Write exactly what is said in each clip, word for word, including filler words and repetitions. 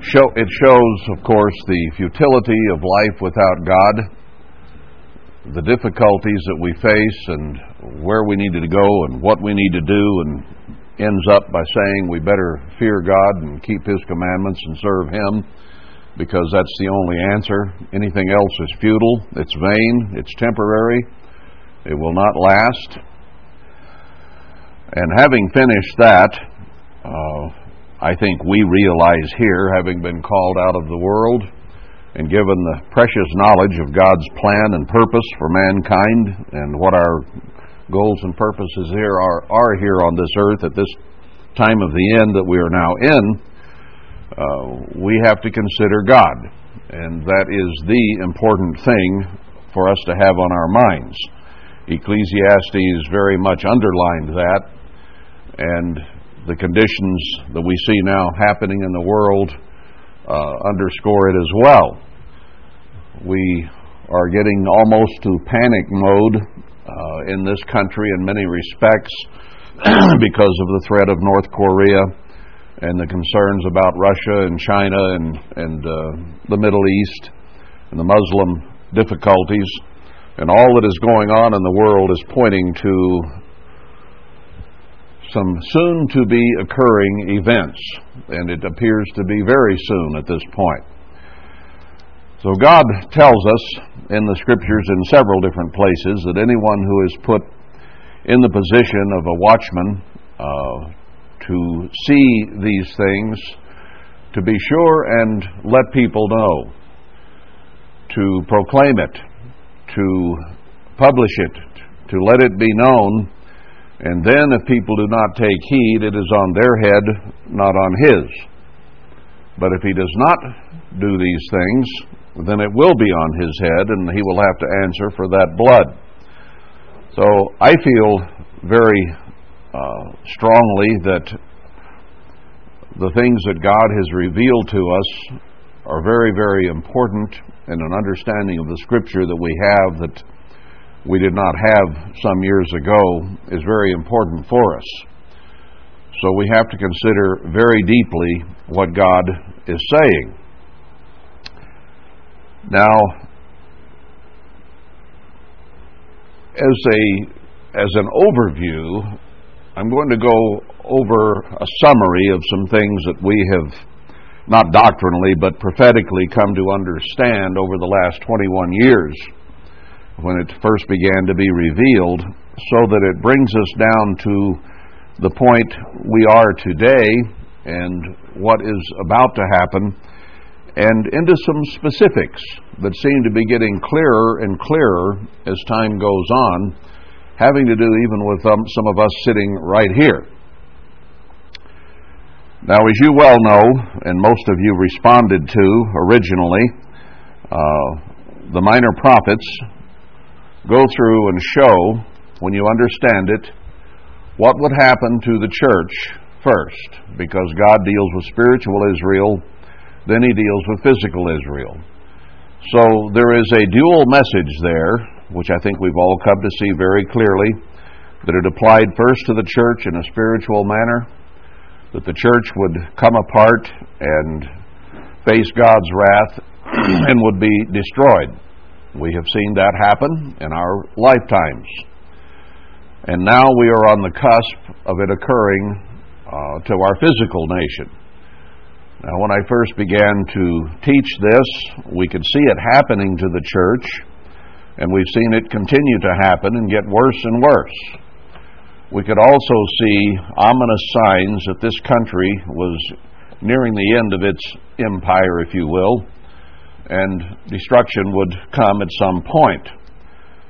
Show, it shows, of course, the futility of life without God, the difficulties that we face, and where we need to go, and what we need to do, and ends up by saying we better fear God and keep His commandments and serve Him, because that's the only answer. Anything else is futile, it's vain, it's temporary, it will not last. And having finished that, uh, I think we realize here, having been called out of the world and given the precious knowledge of God's plan and purpose for mankind and what our goals and purposes here are, are here on this earth at this time of the end that we are now in, uh, we have to consider God. And that is the important thing for us to have on our minds. Ecclesiastes very much underlined that, and the conditions that we see now happening in the world uh, underscore it as well. We are getting almost to panic mode uh, in this country in many respects because of the threat of North Korea and the concerns about Russia and China and, and uh, the Middle East and the Muslim difficulties. And all that is going on in the world is pointing to some soon-to-be occurring events, and it appears to be very soon at this point. So God tells us in the Scriptures in several different places that anyone who is put in the position of a watchman uh, to see these things, to be sure and let people know, to proclaim it, to publish it, to let it be known, and then if people do not take heed, it is on their head, not on his. But if he does not do these things, then it will be on his head, and he will have to answer for that blood. So I feel very uh, strongly that the things that God has revealed to us are very, very important in an understanding of the Scripture that we have that we did not have some years ago is very important for us. So we have to consider very deeply what God is saying. Now, as a as an overview, I'm going to go over a summary of some things that we have not doctrinally, but prophetically come to understand over the last twenty-one years when it first began to be revealed, so that it brings us down to the point we are today and what is about to happen, and into some specifics that seem to be getting clearer and clearer as time goes on, having to do even with um, some of us sitting right here. Now, as you well know, and most of you responded to originally, uh, the minor prophets go through and show, when you understand it, what would happen to the church first, because God deals with spiritual Israel, then He deals with physical Israel. So there is a dual message there, which I think we've all come to see very clearly, that it applied first to the church in a spiritual manner, that the church would come apart and face God's wrath and would be destroyed. We have seen that happen in our lifetimes. And now we are on the cusp of it occurring uh, to our physical nation. Now, when I first began to teach this, we could see it happening to the church, and we've seen it continue to happen and get worse and worse. We could also see ominous signs that this country was nearing the end of its empire, if you will, and destruction would come at some point.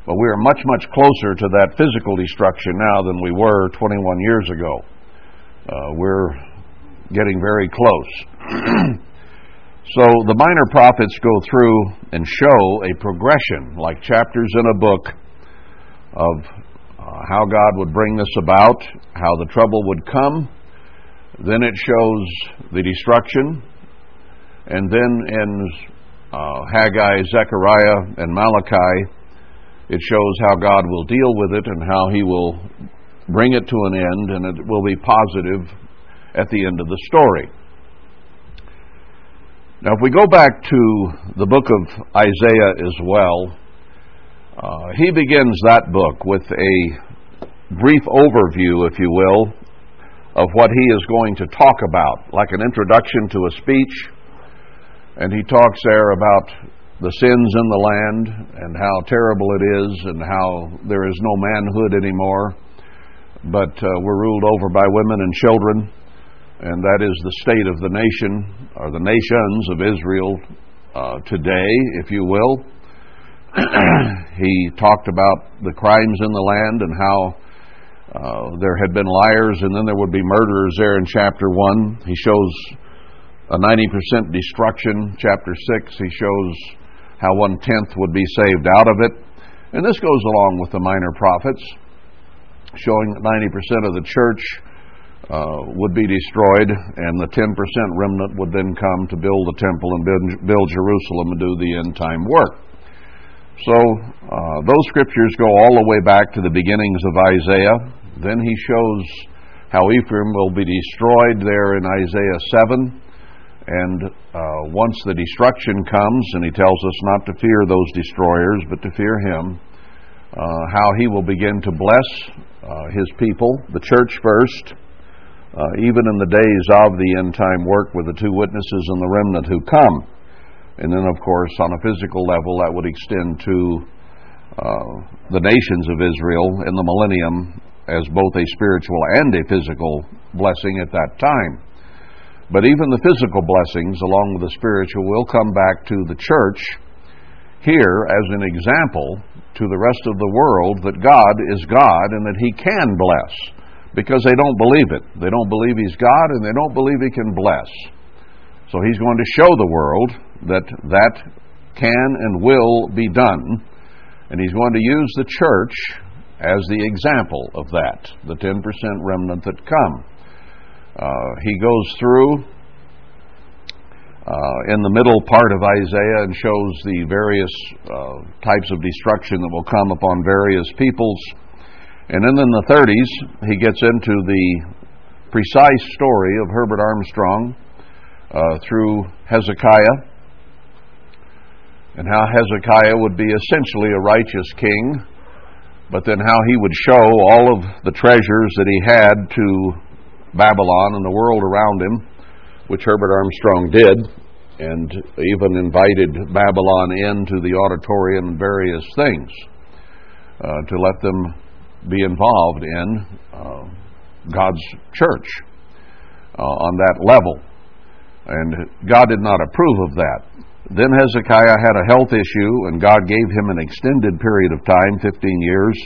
But we are much, much closer to that physical destruction now than we were twenty-one years ago. Uh, we're getting very close. So the minor prophets go through and show a progression, like chapters in a book, of Uh, how God would bring this about, how the trouble would come. Then it shows the destruction. And then in uh, Haggai, Zechariah, and Malachi, it shows how God will deal with it and how He will bring it to an end, and it will be positive at the end of the story. Now, if we go back to the book of Isaiah as well, uh, he begins that book with a brief overview, if you will, of what he is going to talk about, like an introduction to a speech. And he talks there about the sins in the land and how terrible it is and how there is no manhood anymore, but uh, we're ruled over by women and children, and that is the state of the nation, or the nations of Israel uh, today, if you will. He talked about the crimes in the land and how uh, there had been liars and then there would be murderers there in chapter one. He shows a ninety percent destruction. Chapter six, he shows how one-tenth would be saved out of it. And this goes along with the minor prophets, showing that ninety percent of the church uh, would be destroyed, and the ten percent remnant would then come to build the temple and build Jerusalem and do the end-time work. So uh, those scriptures go all the way back to the beginnings of Isaiah. Then he shows how Ephraim will be destroyed there in Isaiah seven. And uh, once the destruction comes, and he tells us not to fear those destroyers, but to fear him, uh, how he will begin to bless uh, his people, the church first, uh, even in the days of the end-time work with the two witnesses and the remnant who come. And then, of course, on a physical level, that would extend to uh, the nations of Israel in the millennium as both a spiritual and a physical blessing at that time. But even the physical blessings, along with the spiritual, will come back to the church here as an example to the rest of the world that God is God and that He can bless, because they don't believe it. They don't believe He's God, and they don't believe He can bless. So He's going to show the world that that can and will be done, and He's going to use the church as the example of that, the ten percent remnant that come. Uh, he goes through uh, in the middle part of Isaiah and shows the various uh, types of destruction that will come upon various peoples. And then in the thirties, he gets into the precise story of Herbert Armstrong uh, through Hezekiah, and how Hezekiah would be essentially a righteous king, but then how he would show all of the treasures that he had to Babylon and the world around him, which Herbert Armstrong did, and even invited Babylon into the auditorium and various things uh, to let them be involved in uh, God's church uh, on that level. And God did not approve of that. Then Hezekiah had a health issue, and God gave him an extended period of time, fifteen years,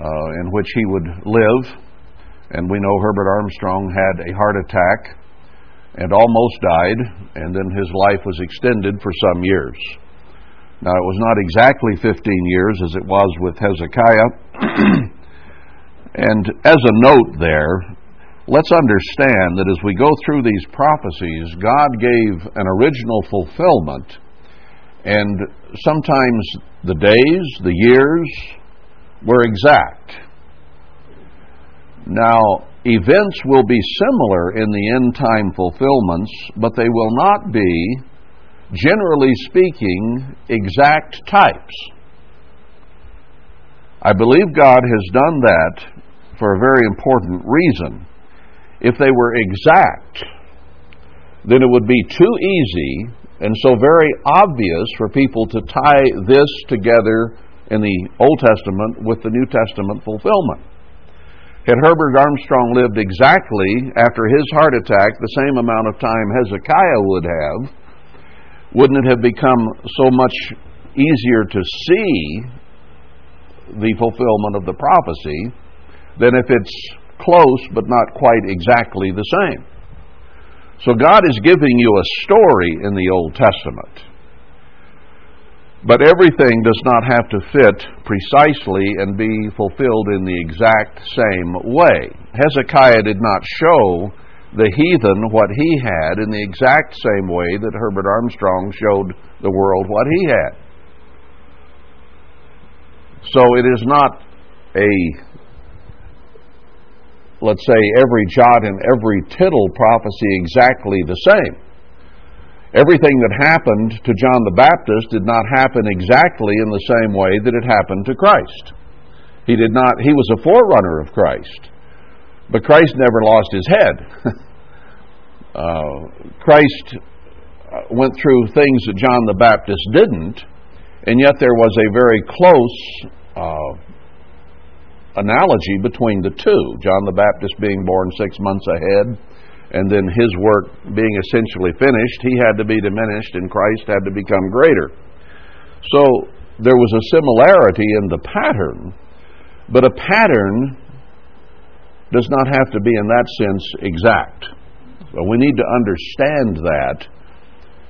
uh, in which he would live. And we know Herbert Armstrong had a heart attack and almost died, and then his life was extended for some years. Now, it was not exactly fifteen years as it was with Hezekiah. And as a note there, let's understand that as we go through these prophecies, God gave an original fulfillment, and sometimes the days, the years, were exact. Now, events will be similar in the end-time fulfillments, but they will not be, generally speaking, exact types. I believe God has done that for a very important reason. If they were exact, then it would be too easy and so very obvious for people to tie this together in the Old Testament with the New Testament fulfillment. Had Herbert Armstrong lived exactly after his heart attack the same amount of time Hezekiah would have, wouldn't it have become so much easier to see the fulfillment of the prophecy than if it's close but not quite exactly the same? So God is giving you a story in the Old Testament. But everything does not have to fit precisely and be fulfilled in the exact same way. Hezekiah did not show the heathen what he had in the exact same way that Herbert Armstrong showed the world what he had. So it is not a, let's say, every jot and every tittle prophecy exactly the same. Everything that happened to John the Baptist did not happen exactly in the same way that it happened to Christ. He did not. He was a forerunner of Christ, but Christ never lost his head. uh, Christ went through things that John the Baptist didn't, and yet there was a very close uh, analogy between the two. John the Baptist being born six months ahead, and then his work being essentially finished, he had to be diminished, and Christ had to become greater. So there was a similarity in the pattern, but a pattern does not have to be, in that sense, exact. So we need to understand that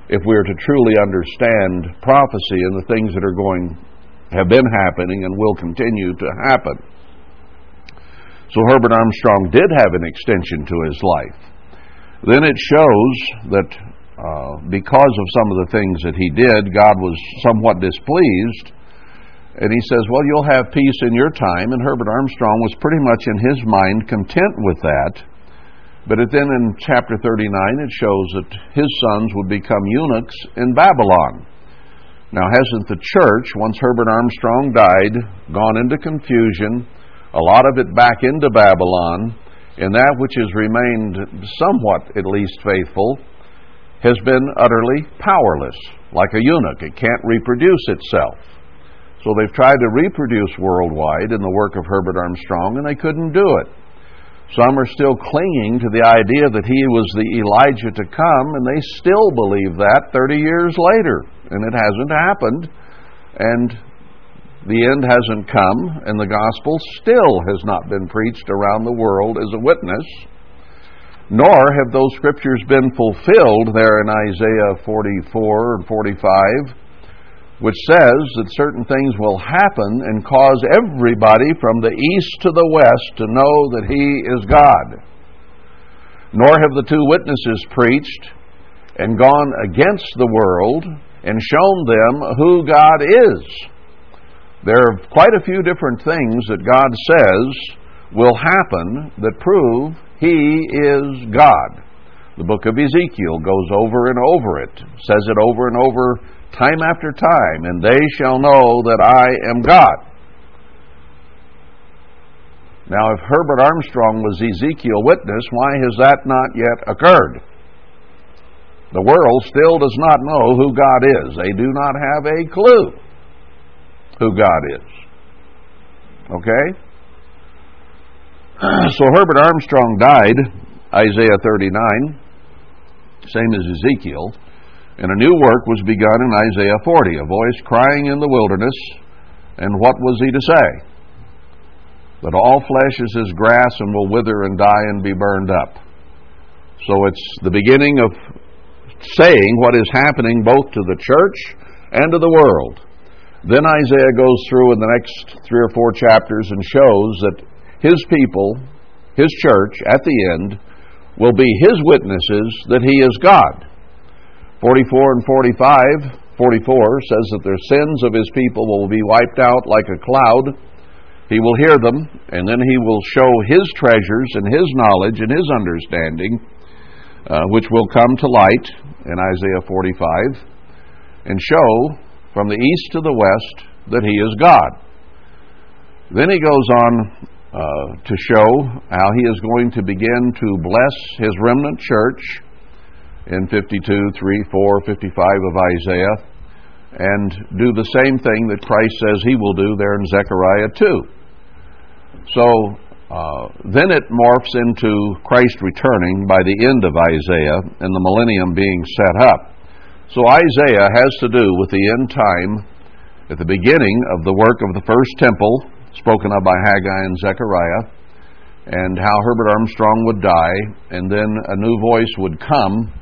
if we are to truly understand prophecy and the things that are going, have been happening and will continue to happen. So Herbert Armstrong did have an extension to his life. Then it shows that uh, because of some of the things that he did, God was somewhat displeased. And he says, well, you'll have peace in your time. And Herbert Armstrong was pretty much in his mind content with that. But it then in chapter thirty-nine, it shows that his sons would become eunuchs in Babylon. Now, hasn't the church, once Herbert Armstrong died, gone into confusion, a lot of it back into Babylon, and that which has remained somewhat, at least, faithful has been utterly powerless, like a eunuch. It can't reproduce itself. So they've tried to reproduce worldwide in the work of Herbert Armstrong, and they couldn't do it. Some are still clinging to the idea that he was the Elijah to come, and they still believe that thirty years later, and it hasn't happened, and the end hasn't come, and the gospel still has not been preached around the world as a witness, nor have those scriptures been fulfilled there in Isaiah forty-four and forty-five, which says that certain things will happen and cause everybody from the east to the west to know that he is God. Nor have the two witnesses preached and gone against the world and shown them who God is. There are quite a few different things that God says will happen that prove He is God. The book of Ezekiel goes over and over it, says it over and over, time after time, and they shall know that I am God. Now, if Herbert Armstrong was Ezekiel's witness, why has that not yet occurred? The world still does not know who God is. They do not have a clue who God is. Okay? So Herbert Armstrong died, Isaiah thirty-nine, same as Ezekiel, and a new work was begun in Isaiah forty, a voice crying in the wilderness, and what was he to say? That all flesh is as grass and will wither and die and be burned up. So it's the beginning of saying what is happening both to the church and to the world. Then Isaiah goes through in the next three or four chapters and shows that his people, his church, at the end, will be his witnesses that he is God. forty-four and forty-five, forty-four says that their sins of his people will be wiped out like a cloud. He will hear them, and then he will show his treasures and his knowledge and his understanding, uh, which will come to light in Isaiah forty-five, and show from the east to the west, that he is God. Then he goes on uh, to show how he is going to begin to bless his remnant church in fifty-two, three, four, fifty-five of Isaiah, and do the same thing that Christ says he will do there in Zechariah two. So uh, then it morphs into Christ returning by the end of Isaiah and the millennium being set up. So Isaiah has to do with the end time at the beginning of the work of the first temple, spoken of by Haggai and Zechariah, and how Herbert Armstrong would die, and then a new voice would come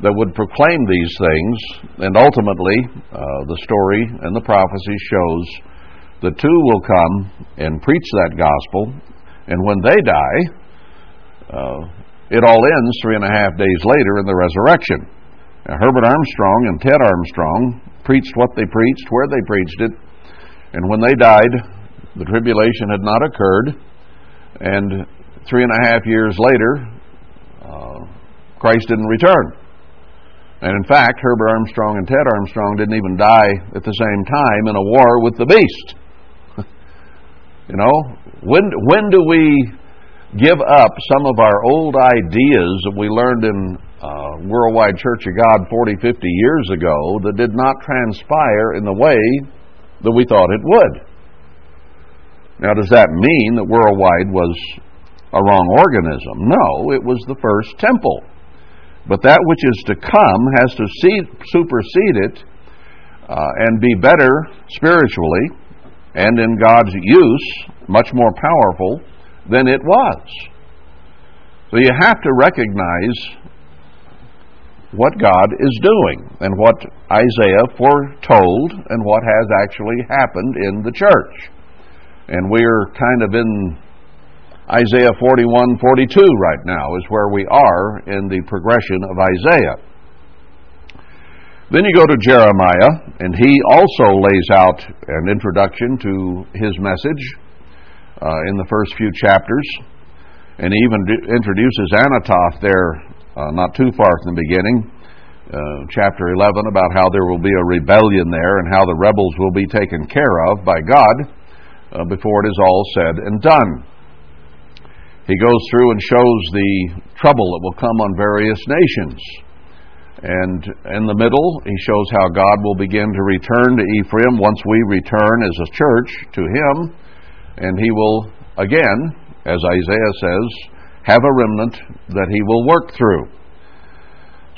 that would proclaim these things, and ultimately uh, the story and the prophecy shows the two will come and preach that gospel, and when they die, uh, it all ends three and a half days later in the resurrection. Herbert Armstrong and Ted Armstrong preached what they preached, where they preached it, and when they died, the tribulation had not occurred, and three and a half years later, uh, Christ didn't return. And in fact, Herbert Armstrong and Ted Armstrong didn't even die at the same time in a war with the beast. You know, when when do we give up some of our old ideas that we learned in uh, Worldwide Church of God forty, fifty years ago that did not transpire in the way that we thought it would? Now, does that mean that Worldwide was a wrong organism? No, it was the first temple. But that which is to come has to see, supersede it uh, and be better spiritually and in God's use, much more powerful than it was. So you have to recognize what God is doing and what Isaiah foretold and what has actually happened in the church. And we're kind of in Isaiah forty-one, forty-two right now is where we are in the progression of Isaiah. Then you go to Jeremiah, and he also lays out an introduction to his message uh, in the first few chapters, and he even d- introduces Anatoth there uh, not too far from the beginning, uh, chapter eleven, about how there will be a rebellion there and how the rebels will be taken care of by God uh, before it is all said and done. He goes through and shows the trouble that will come on various nations. And in the middle, he shows how God will begin to return to Ephraim once we return as a church to him. And he will, again, as Isaiah says, have a remnant that he will work through.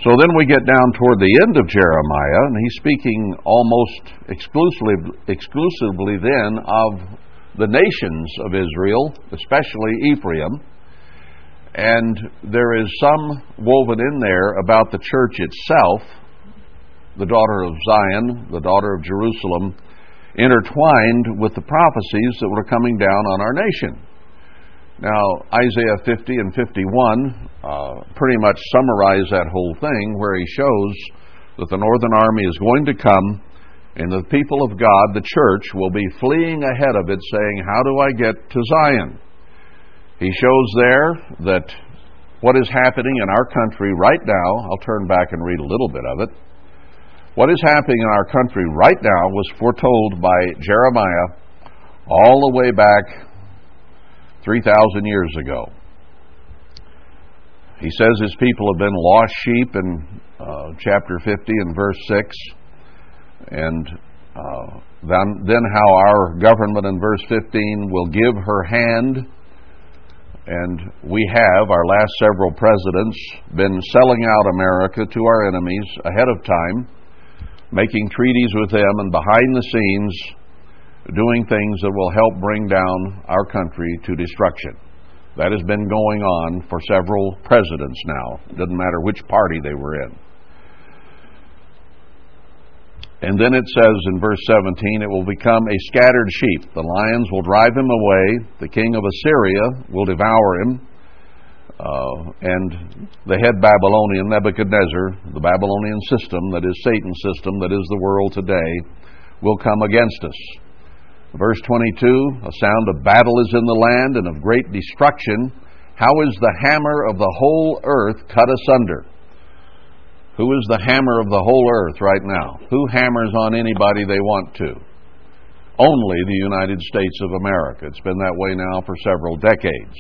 So then we get down toward the end of Jeremiah, and he's speaking almost exclusively, exclusively then of the nations of Israel, especially Ephraim, and there is some woven in there about the church itself, the daughter of Zion, the daughter of Jerusalem, intertwined with the prophecies that were coming down on our nation. Now, Isaiah fifty and fifty-one uh, pretty much summarize that whole thing, where he shows that the northern army is going to come, and the people of God, the church, will be fleeing ahead of it, saying, how do I get to Zion? He shows there that what is happening in our country right now, I'll turn back and read a little bit of it. What is happening in our country right now was foretold by Jeremiah all the way back three thousand years ago. He says his people have been lost sheep in uh, chapter fifty and verse six. And uh, then, then how our government in verse fifteen will give her hand. And we have, our last several presidents, been selling out America to our enemies ahead of time, making treaties with them and behind the scenes doing things that will help bring down our country to destruction. That has been going on for several presidents now. It doesn't matter which party they were in. And then it says in verse seventeen, it will become a scattered sheep. The lions will drive him away. The king of Assyria will devour him. Uh, and the head Babylonian, Nebuchadnezzar, the Babylonian system, that is Satan's system, that is the world today, will come against us. Verse twenty-two, a sound of battle is in the land and of great destruction. How is the hammer of the whole earth cut asunder? Who is the hammer of the whole earth right now? Who hammers on anybody they want to? Only the United States of America. It's been that way now for several decades.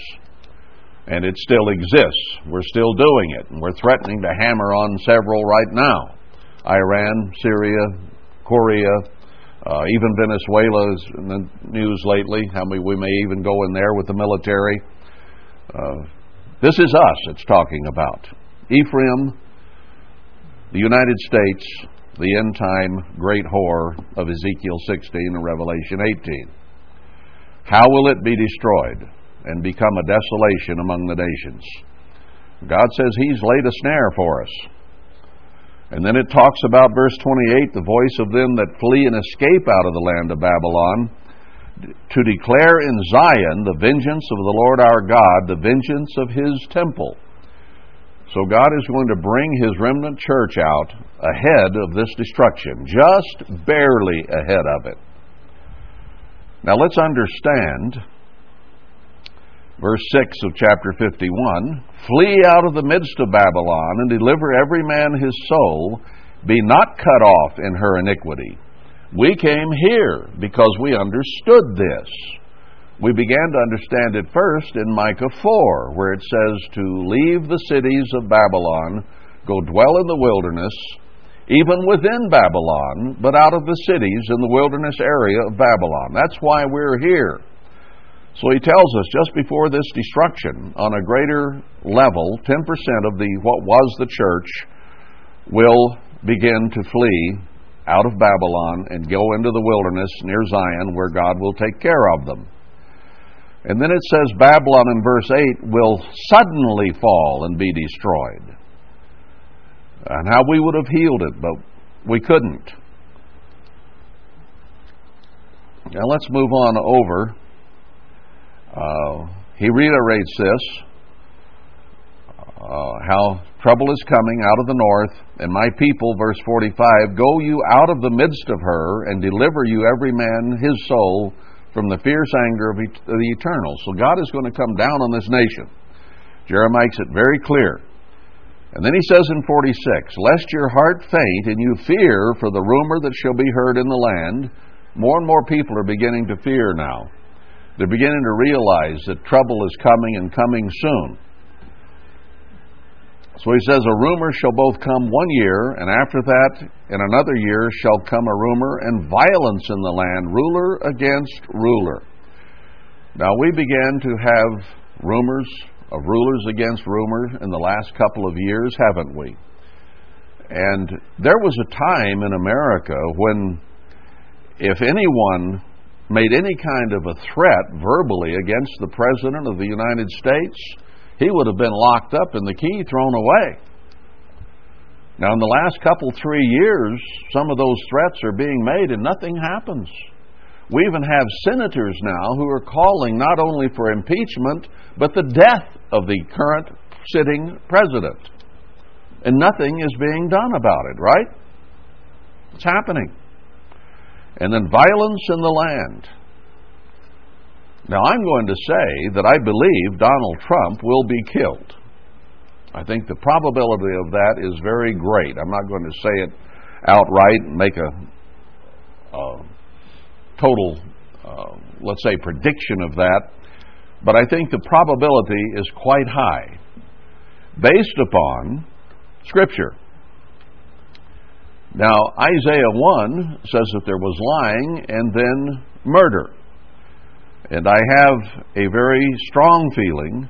And it still exists. We're still doing it. And we're threatening to hammer on several right now. Iran, Syria, Korea, uh, even Venezuela is in the news lately. How many, we may even go in there with the military. Uh, this is us it's talking about. Ephraim, the United States, the end-time great whore of Ezekiel sixteen and Revelation eighteen. How will it be destroyed and become a desolation among the nations? God says he's laid a snare for us. And then it talks about verse twenty-eight, the voice of them that flee and escape out of the land of Babylon, to declare in Zion the vengeance of the Lord our God, the vengeance of his temple. So God is going to bring his remnant church out ahead of this destruction, just barely ahead of it. Now let's understand Verse six of chapter fifty-one, flee out of the midst of Babylon, and deliver every man his soul. Be not cut off in her iniquity. We came here because we understood this. We began to understand it first in Micah four, where it says to leave the cities of Babylon, go dwell in the wilderness, even within Babylon, but out of the cities in the wilderness area of Babylon. That's why we're here. So he tells us just before this destruction, on a greater level, ten percent of the what was the church will begin to flee out of Babylon and go into the wilderness near Zion, where God will take care of them. And then it says Babylon in verse eight will suddenly fall and be destroyed. And how we would have healed it, but we couldn't. Now let's move on over. Uh, he reiterates this, uh, how trouble is coming out of the north, and my people, verse forty-five, go you out of the midst of her, and deliver you every man his soul from the fierce anger of the eternal. So God is going to come down on this nation. Jeremiah makes it very clear. And then he says in forty-six, lest your heart faint, and you fear for the rumor that shall be heard in the land. More and more people are beginning to fear now. They're beginning to realize that trouble is coming and coming soon. So he says, a rumor shall both come one year, and after that, in another year, shall come a rumor, and violence in the land, ruler against ruler. Now, we began to have rumors of rulers against rumor in the last couple of years, haven't we? And there was a time in America when if anyone made any kind of a threat verbally against the President of the United States, he would have been locked up and the key thrown away. Now, in the last couple, three years, some of those threats are being made and nothing happens. We even have senators now who are calling not only for impeachment, but the death of the current sitting president. And nothing is being done about it, right? It's happening. And then violence in the land. Now, I'm going to say that I believe Donald Trump will be killed. I think the probability of that is very great. I'm not going to say it outright and make a uh, total, uh, let's say, prediction of that, but I think the probability is quite high based upon Scripture. Now, Isaiah one says that there was lying and then murder. And I have a very strong feeling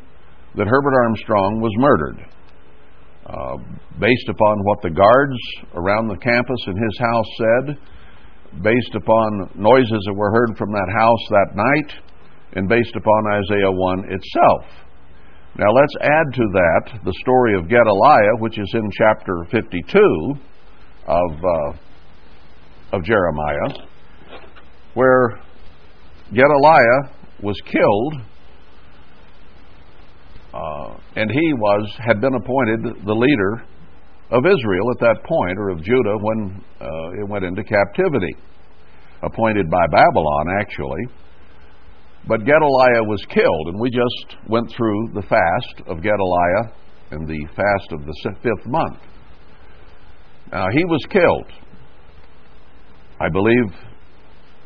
that Herbert Armstrong was murdered uh, based upon what the guards around the campus in his house said, based upon noises that were heard from that house that night, and based upon Isaiah one itself. Now, let's add to that the story of Gedaliah, which is in chapter fifty-two, Of, uh, of Jeremiah, where Gedaliah was killed, uh, and he was had been appointed the leader of Israel at that point, or of Judah when uh, it went into captivity, appointed by Babylon, actually. But Gedaliah was killed, and we just went through the fast of Gedaliah and the fast of the fifth month. Now, he was killed. I believe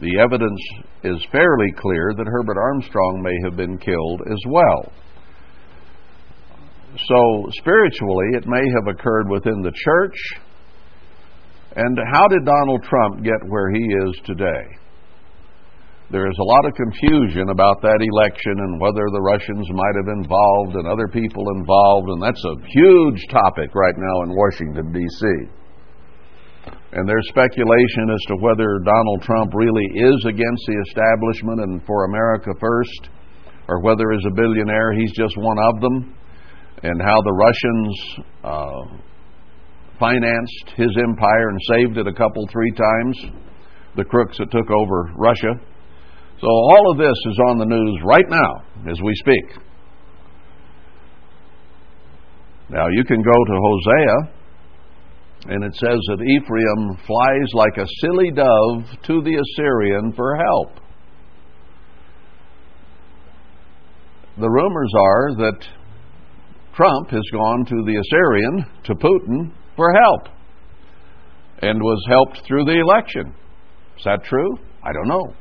the evidence is fairly clear that Herbert Armstrong may have been killed as well. So, spiritually, it may have occurred within the church. And how did Donald Trump get where he is today? There is a lot of confusion about that election and whether the Russians might have involved and other people involved, and that's a huge topic right now in Washington, D C And there's speculation as to whether Donald Trump really is against the establishment and for America first, or whether as a billionaire he's just one of them, and how the Russians uh, financed his empire and saved it a couple, three times, the crooks that took over Russia. So all of this is on the news right now as we speak. Now, you can go to Hosea, and it says that Ephraim flies like a silly dove to the Assyrian for help. the rumors are that Trump has gone to the Assyrian, to Putin, for help, and was helped through the election. Is that true? I don't know.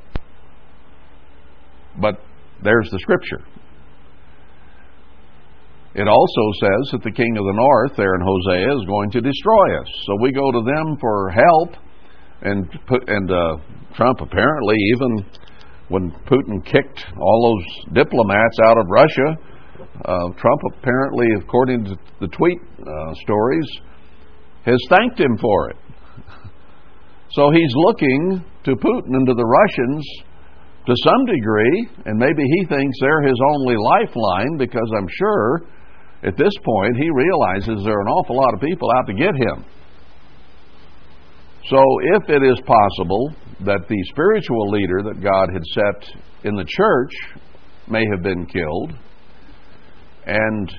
But there's the scripture. It also says that the king of the north there in Hosea is going to destroy us. So we go to them for help, and put, and uh, Trump apparently, even when Putin kicked all those diplomats out of Russia, uh, Trump apparently, according to the tweet uh, stories, has thanked him for it. So he's looking to Putin and to the Russians to some degree, and maybe he thinks they're his only lifeline, because I'm sure at this point he realizes there are an awful lot of people out to get him. So if it is possible that the spiritual leader that God had set in the church may have been killed, and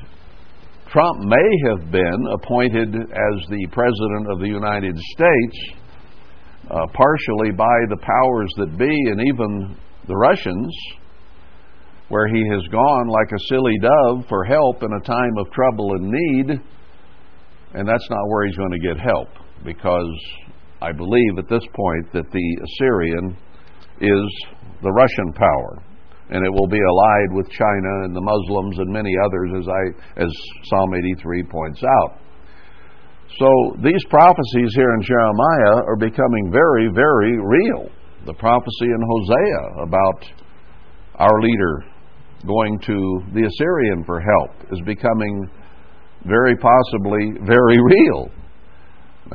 Trump may have been appointed as the President of the United States, Uh, partially by the powers that be and even the Russians, where he has gone like a silly dove for help in a time of trouble and need, and that's not where he's going to get help, because I believe at this point that the Assyrian is the Russian power, and it will be allied with China and the Muslims and many others, as I as Psalm eighty-three points out. So these prophecies here in Jeremiah are becoming very, very real. The prophecy in Hosea about our leader going to the Assyrian for help is becoming very possibly very real.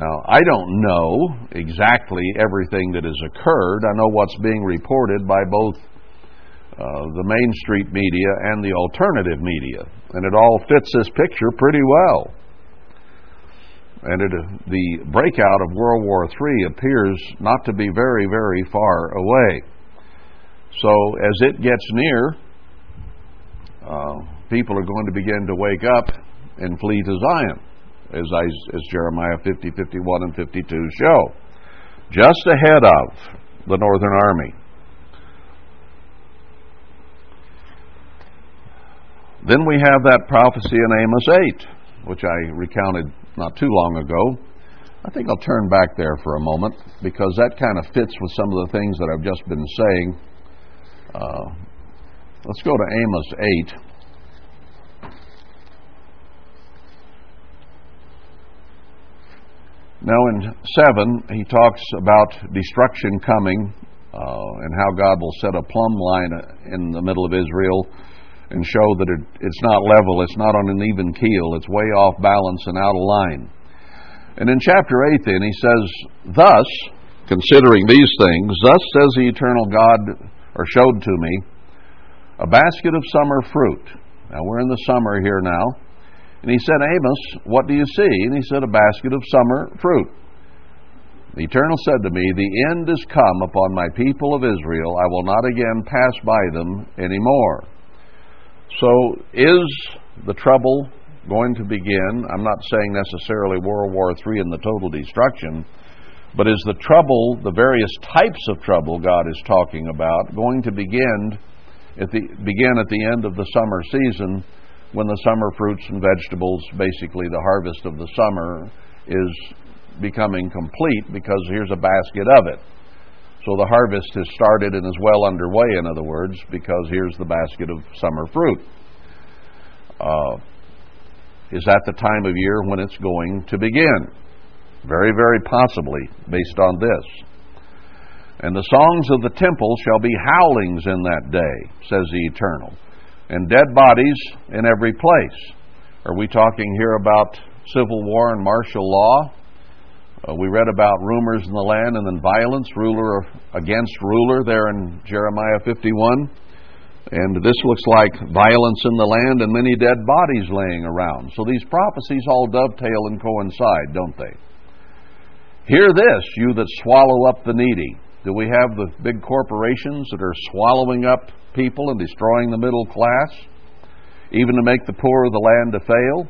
Now, I don't know exactly everything that has occurred. I know what's being reported by both uh, the Main Street media and the alternative media, and it all fits this picture pretty well. And it, the breakout of World War Three appears not to be very, very far away. So as it gets near, uh, people are going to begin to wake up and flee to Zion, as, I, as Jeremiah fifty, fifty-one, and fifty-two show, just ahead of the Northern Army. Then we have that prophecy in Amos eight, which I recounted not too long ago. I think I'll turn back there for a moment, because that kind of fits with some of the things that I've just been saying. Uh, let's go to Amos eight. Now in seven, he talks about destruction coming uh, and how God will set a plumb line in the middle of Israel and show that it, it's not level, it's not on an even keel, it's way off balance and out of line. And in chapter eight then, he says, "Thus, considering these things, thus says the eternal God, or showed to me, a basket of summer fruit." Now we're in the summer here now. And he said, "Amos, what do you see?" And he said, "A basket of summer fruit." The Eternal said to me, "The end is come upon my people of Israel. I will not again pass by them anymore." So is the trouble going to begin? I'm not saying necessarily World War Three and the total destruction, but is the trouble, the various types of trouble God is talking about, going to begin at the, begin at the end of the summer season, when the summer fruits and vegetables, basically the harvest of the summer, is becoming complete, because here's a basket of it. So the harvest has started and is well underway, in other words, because here's the basket of summer fruit. Uh, is that the time of year when it's going to begin? Very, very possibly, based on this. "And the songs of the temple shall be howlings in that day, says the Eternal, and dead bodies in every place." Are we talking here about civil war and martial law? Uh, we read about rumors in the land and then violence, ruler against ruler there in Jeremiah fifty-one. And this looks like violence in the land and many dead bodies laying around. So these prophecies all dovetail and coincide, don't they? "Hear this, you that swallow up the needy." Do we have the big corporations that are swallowing up people and destroying the middle class, even to make the poor of the land to fail?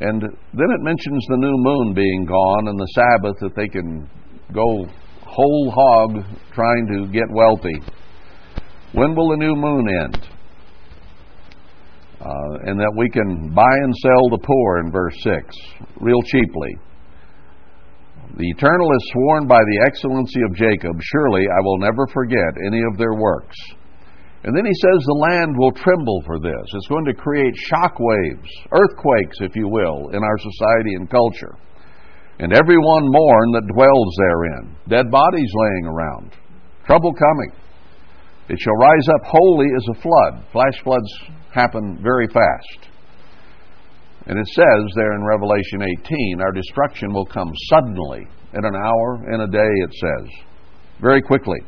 And then it mentions the new moon being gone and the Sabbath, that they can go whole hog trying to get wealthy. When will the new moon end? Uh, and that we can buy and sell the poor in verse six, real cheaply. The Eternal has sworn by the excellency of Jacob, surely I will never forget any of their works. And then he says the land will tremble for this. It's going to create shock waves, earthquakes, if you will, in our society and culture. And everyone mourn that dwells therein, dead bodies laying around, trouble coming. It shall rise up wholly as a flood. Flash floods happen very fast. And it says there in Revelation eighteen, our destruction will come suddenly, in an hour, in a day, it says, very quickly.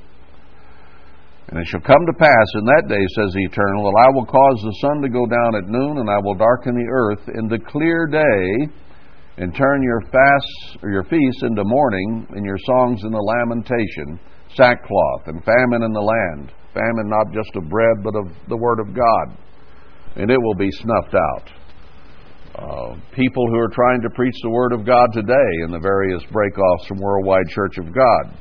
And it shall come to pass in that day, says the Eternal, that I will cause the sun to go down at noon, and I will darken the earth in the clear day, and turn your fasts or your feasts into mourning, and your songs into lamentation, sackcloth, and famine in the land. Famine not just of bread, but of the Word of God. And it will be snuffed out. Uh, people who are trying to preach the Word of God today in the various breakoffs from Worldwide Church of God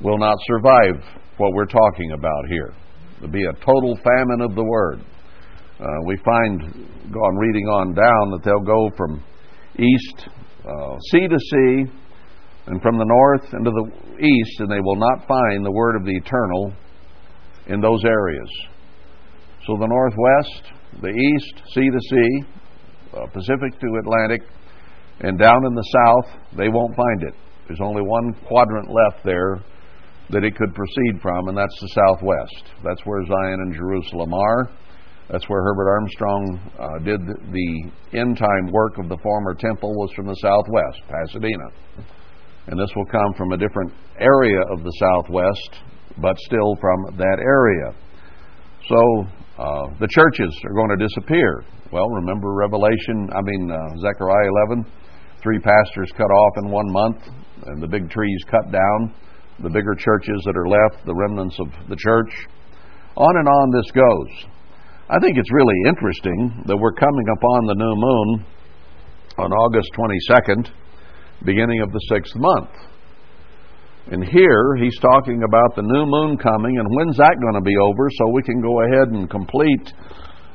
will not survive what we're talking about here. There'll be a total famine of the Word. Uh, we find, on reading on down, that they'll go from east, uh, sea to sea, and from the north into the east, and they will not find the Word of the Eternal in those areas. So the northwest, the east, sea to sea, Uh, Pacific to Atlantic, and down in the south, they won't find it. There's only one quadrant left there that it could proceed from, and that's the southwest. That's where Zion and Jerusalem are. That's where Herbert Armstrong uh, did the end-time work of the former temple, was from the southwest, Pasadena. And this will come from a different area of the southwest, but still from that area. So uh, the churches are going to disappear. Well, remember Revelation, I mean, uh, Zechariah eleven, three pastors cut off in one month, and the big trees cut down, the bigger churches that are left, the remnants of the church. On and on this goes. I think it's really interesting that we're coming upon the new moon on August twenty-second, beginning of the sixth month. And here he's talking about the new moon coming, and when's that going to be over so we can go ahead and complete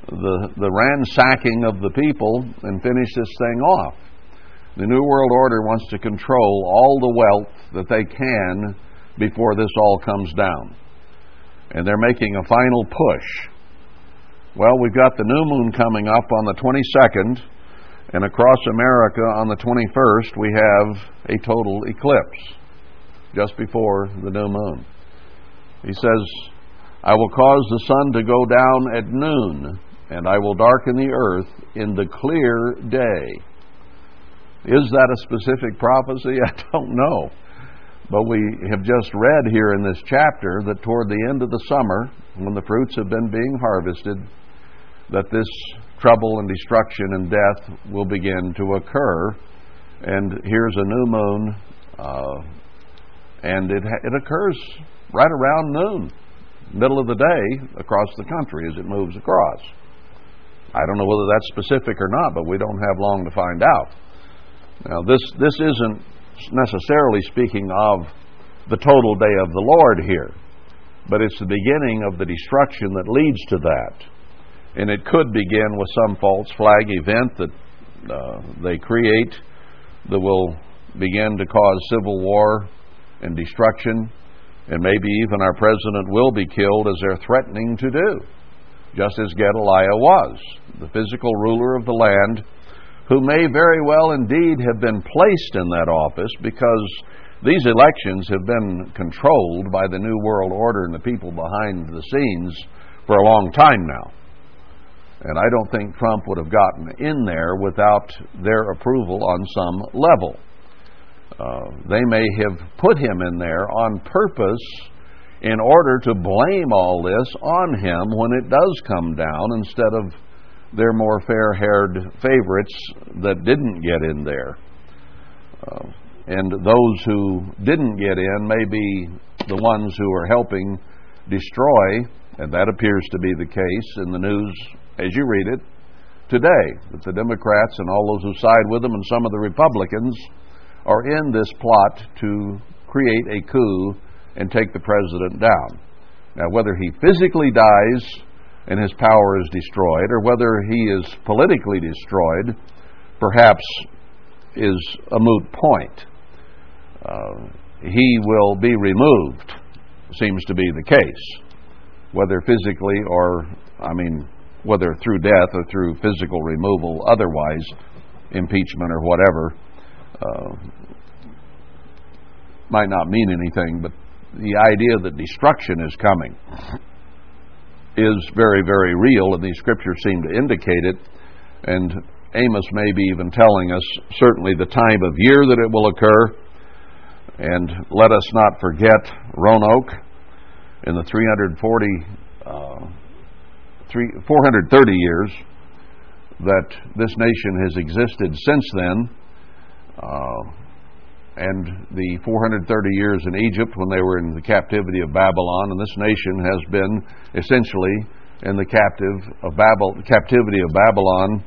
The, the ransacking of the people and finish this thing off. The New World Order wants to control all the wealth that they can before this all comes down. And they're making a final push. Well, we've got the new moon coming up on the twenty-second, and across America on the twenty-first we have a total eclipse just before the new moon. He says, I will cause the sun to go down at noon, and I will darken the earth in the clear day. Is that a specific prophecy? I don't know. But we have just read here in this chapter that toward the end of the summer, when the fruits have been being harvested, that this trouble and destruction and death will begin to occur. And here's a new moon, uh, and it, it occurs right around noon, middle of the day, across the country as it moves across. I don't know whether that's specific or not, but we don't have long to find out. Now, this this isn't necessarily speaking of the total day of the Lord here, but it's the beginning of the destruction that leads to that. And it could begin with some false flag event that uh, they create that will begin to cause civil war and destruction, and maybe even our president will be killed, as they're threatening to do, just as Gedaliah was, the physical ruler of the land, who may very well indeed have been placed in that office, because these elections have been controlled by the New World Order and the people behind the scenes for a long time now. And I don't think Trump would have gotten in there without their approval on some level. Uh, they may have put him in there on purpose in order to blame all this on him when it does come down, instead of their more fair-haired favorites that didn't get in there. Uh, and those who didn't get in may be the ones who are helping destroy, and that appears to be the case in the news as you read it today, that the Democrats and all those who side with them and some of the Republicans are in this plot to create a coup and take the president down. Now, whether he physically dies and his power is destroyed, or whether he is politically destroyed, perhaps is a moot point. Uh, he will be removed, seems to be the case, whether physically or, I mean, whether through death or through physical removal, otherwise, impeachment or whatever, uh, might not mean anything, but the idea that destruction is coming is very, very real, and these scriptures seem to indicate it. And Amos may be even telling us certainly the time of year that it will occur. And let us not forget Roanoke in the three hundred forty, uh, three, four hundred thirty years that this nation has existed since then, uh, and the four hundred thirty years in Egypt when they were in the captivity of Babylon, and this nation has been essentially in the captive of Babel, captivity of Babylon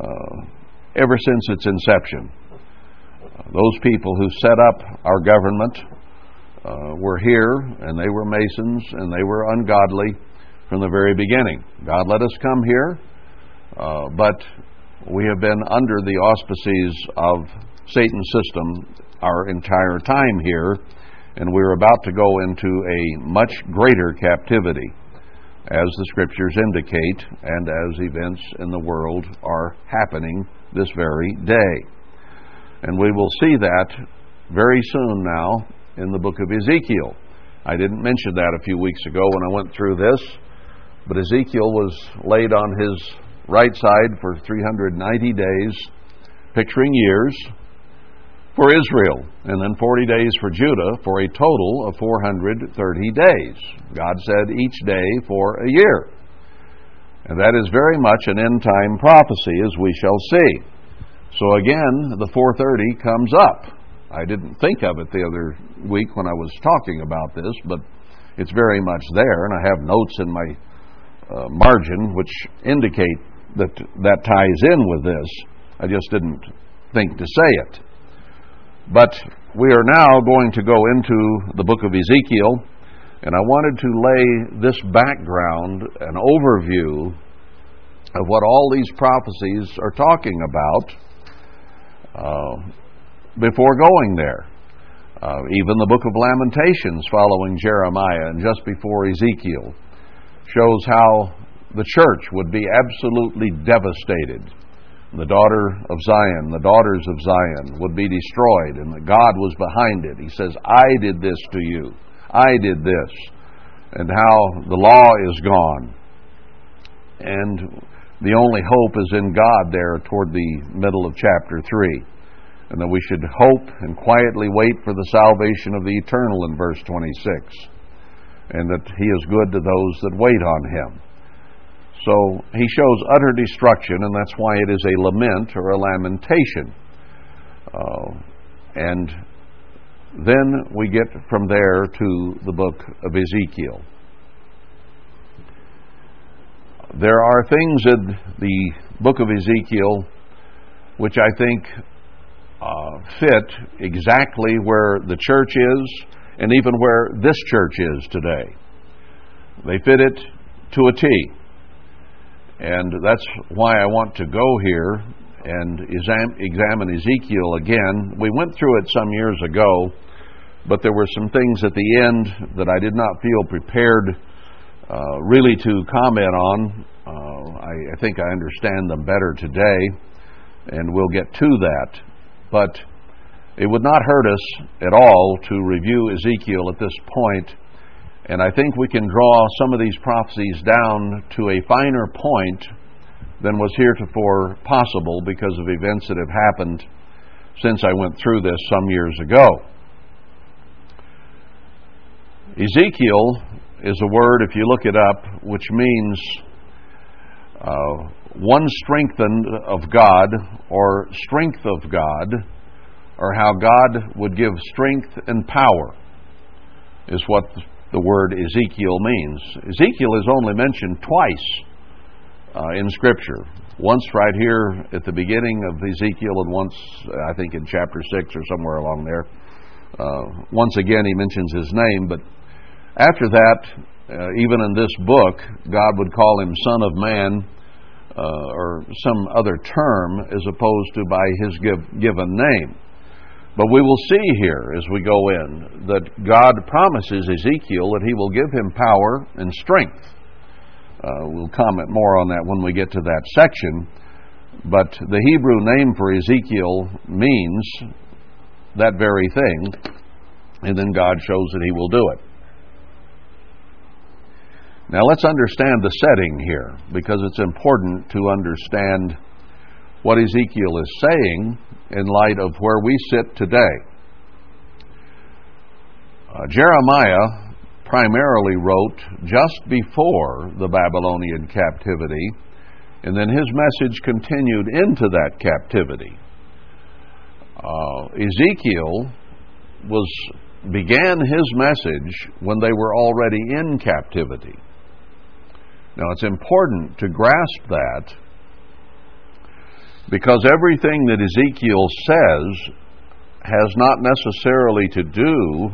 uh, ever since its inception. Uh, those people who set up our government uh, were here, and they were Masons, and they were ungodly from the very beginning. God let us come here, uh, but we have been under the auspices of Satan's system our entire time here, and we're about to go into a much greater captivity, as the scriptures indicate, and as events in the world are happening this very day. And we will see that very soon now in the book of Ezekiel. I didn't mention that a few weeks ago when I went through this, but Ezekiel was laid on his right side for three hundred ninety days, picturing years, for Israel, and then forty days for Judah, for a total of four hundred thirty days. God said each day for a year. And that is very much an end-time prophecy, as we shall see. So again, the four thirty comes up. I didn't think of it the other week when I was talking about this, but it's very much there, and I have notes in my uh, margin which indicate that that ties in with this. I just didn't think to say it. But we are now going to go into the book of Ezekiel, and I wanted to lay this background, an overview of what all these prophecies are talking about uh, before going there. Uh, even the book of Lamentations following Jeremiah and just before Ezekiel shows how the church would be absolutely devastated. The daughter of Zion, the daughters of Zion would be destroyed, and that God was behind it. He says, I did this to you. I did this. And how the law is gone. And the only hope is in God there toward the middle of chapter three. And that we should hope and quietly wait for the salvation of the eternal in verse twenty-six. And that he is good to those that wait on him. So he shows utter destruction, and that's why it is a lament or a lamentation. Uh, and then we get from there to the book of Ezekiel. There are things in the book of Ezekiel which I think uh, fit exactly where the church is, and even where this church is today. They fit it to a T. And that's why I want to go here and exam- examine Ezekiel again. We went through it some years ago, but there were some things at the end that I did not feel prepared uh, really to comment on. Uh, I, I think I understand them better today, and we'll get to that. But it would not hurt us at all to review Ezekiel at this point. And I think we can draw some of these prophecies down to a finer point than was heretofore possible because of events that have happened since I went through this some years ago. Ezekiel is a word, if you look it up, which means uh, one strengthened of God, or strength of God, or how God would give strength and power, is what the word Ezekiel means. Ezekiel is only mentioned twice uh, in Scripture. Once right here at the beginning of Ezekiel, and once, I think, in chapter six or somewhere along there. Uh, once again, he mentions his name, but after that, Uh, even in this book, God would call him Son of Man uh, or some other term as opposed to by his give, given name. But we will see here as we go in that God promises Ezekiel that he will give him power and strength. Uh, we'll comment more on that when we get to that section. But the Hebrew name for Ezekiel means that very thing, and then God shows that he will do it. Now let's understand the setting here, because it's important to understand what Ezekiel is saying in light of where we sit today. Uh, Jeremiah primarily wrote just before the Babylonian captivity, and then his message continued into that captivity. Uh, Ezekiel was began his message when they were already in captivity. Now it's important to grasp that, because everything that Ezekiel says has not necessarily to do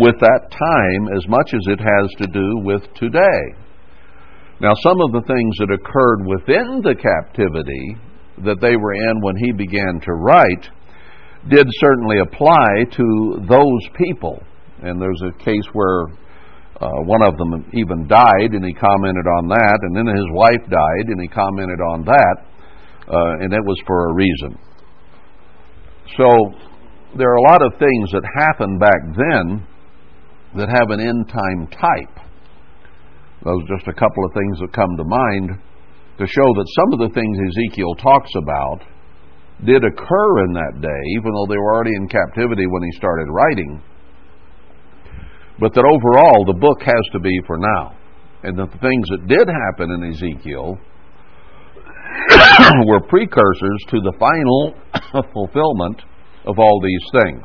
with that time as much as it has to do with today. Now, some of the things that occurred within the captivity that they were in when he began to write did certainly apply to those people. And there's a case where Uh, one of them even died, and he commented on that, and then his wife died, and he commented on that, uh, and it was for a reason. So there are a lot of things that happened back then that have an end-time type. Those are just a couple of things that come to mind to show that some of the things Ezekiel talks about did occur in that day, even though they were already in captivity when he started writing. But that overall, the book has to be for now. And that the things that did happen in Ezekiel were precursors to the final fulfillment of all these things.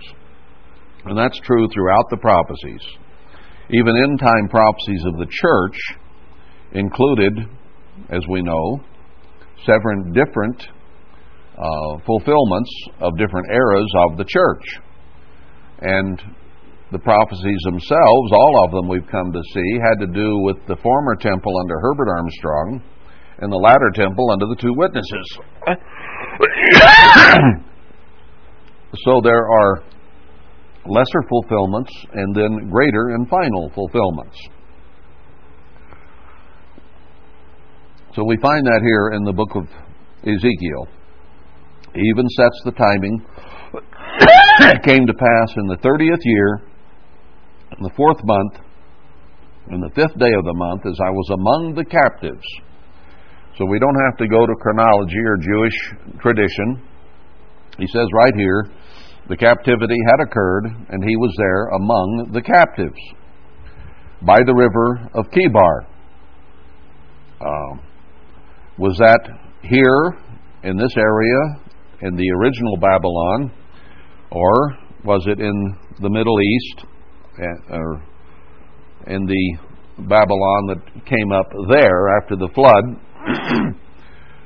And that's true throughout the prophecies. Even end-time prophecies of the church included, as we know, several different uh, fulfillments of different eras of the church. And the prophecies themselves, all of them we've come to see, had to do with the former temple under Herbert Armstrong and the latter temple under the two witnesses. So there are lesser fulfillments and then greater and final fulfillments. So we find that here in the book of Ezekiel. He even sets the timing. It came to pass in the thirtieth year, in the fourth month, and the fifth day of the month, as I was among the captives. So we don't have to go to chronology or Jewish tradition. He says right here, the captivity had occurred, and he was there among the captives by the river of Kebar. Uh, was that here, in this area, in the original Babylon, or was it in the Middle East, or in the Babylon that came up there after the flood,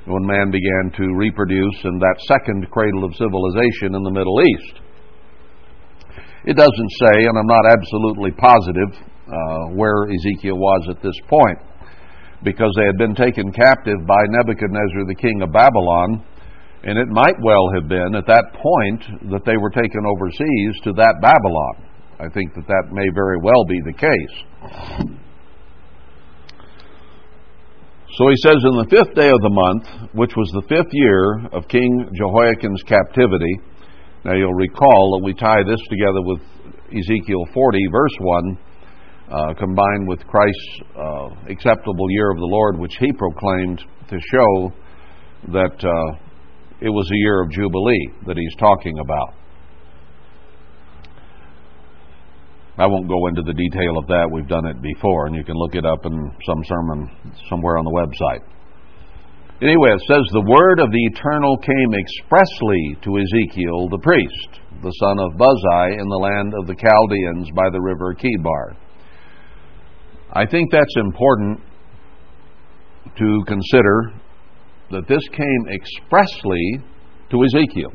when man began to reproduce in that second cradle of civilization in the Middle East? It doesn't say, and I'm not absolutely positive uh, where Ezekiel was at this point, because they had been taken captive by Nebuchadnezzar, the king of Babylon, and it might well have been at that point that they were taken overseas to that Babylon. I think that that may very well be the case. So he says, in the fifth day of the month, which was the fifth year of King Jehoiakim's captivity. Now you'll recall that we tie this together with Ezekiel forty, verse one, uh, combined with Christ's uh, acceptable year of the Lord, which he proclaimed to show that Uh, it was a year of Jubilee that he's talking about. I won't go into the detail of that. We've done it before, and you can look it up in some sermon somewhere on the website. Anyway, it says, the word of the Eternal came expressly to Ezekiel the priest, the son of Buzzi, in the land of the Chaldeans by the river Kebar. I think that's important to consider, that this came expressly to Ezekiel.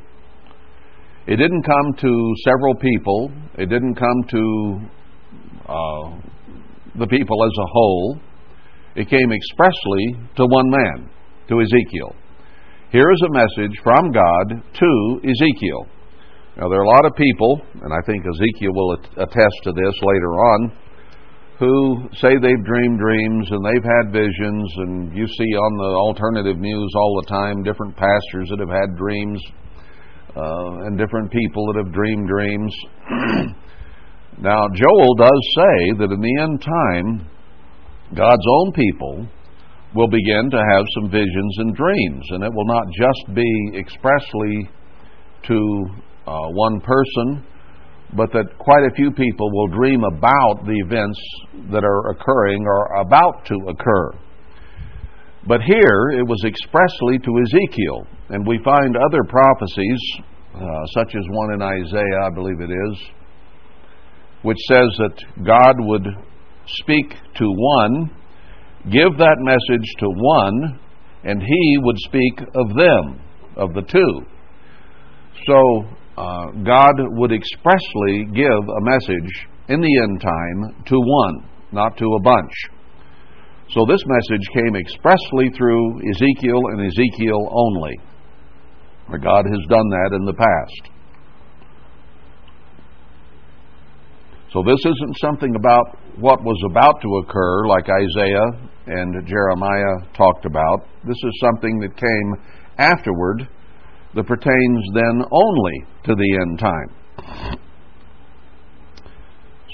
It didn't come to several people. It didn't come to uh, the people as a whole. It came expressly to one man, to Ezekiel. Here is a message from God to Ezekiel. Now, there are a lot of people, and I think Ezekiel will attest to this later on, who say they've dreamed dreams and they've had visions, and you see on the alternative news all the time different pastors that have had dreams uh, and different people that have dreamed dreams. Now, Joel does say that in the end time, God's own people will begin to have some visions and dreams, and it will not just be expressly to uh, one person, but that quite a few people will dream about the events that are occurring or about to occur. But here, it was expressly to Ezekiel, and we find other prophecies, uh, such as one in Isaiah, I believe it is, which says that God would speak to one, give that message to one, and he would speak of them, of the two. So, uh, God would expressly give a message in the end time to one, not to a bunch. So this message came expressly through Ezekiel and Ezekiel only. For God has done that in the past. So this isn't something about what was about to occur, like Isaiah and Jeremiah talked about. This is something that came afterward that pertains then only to the end time.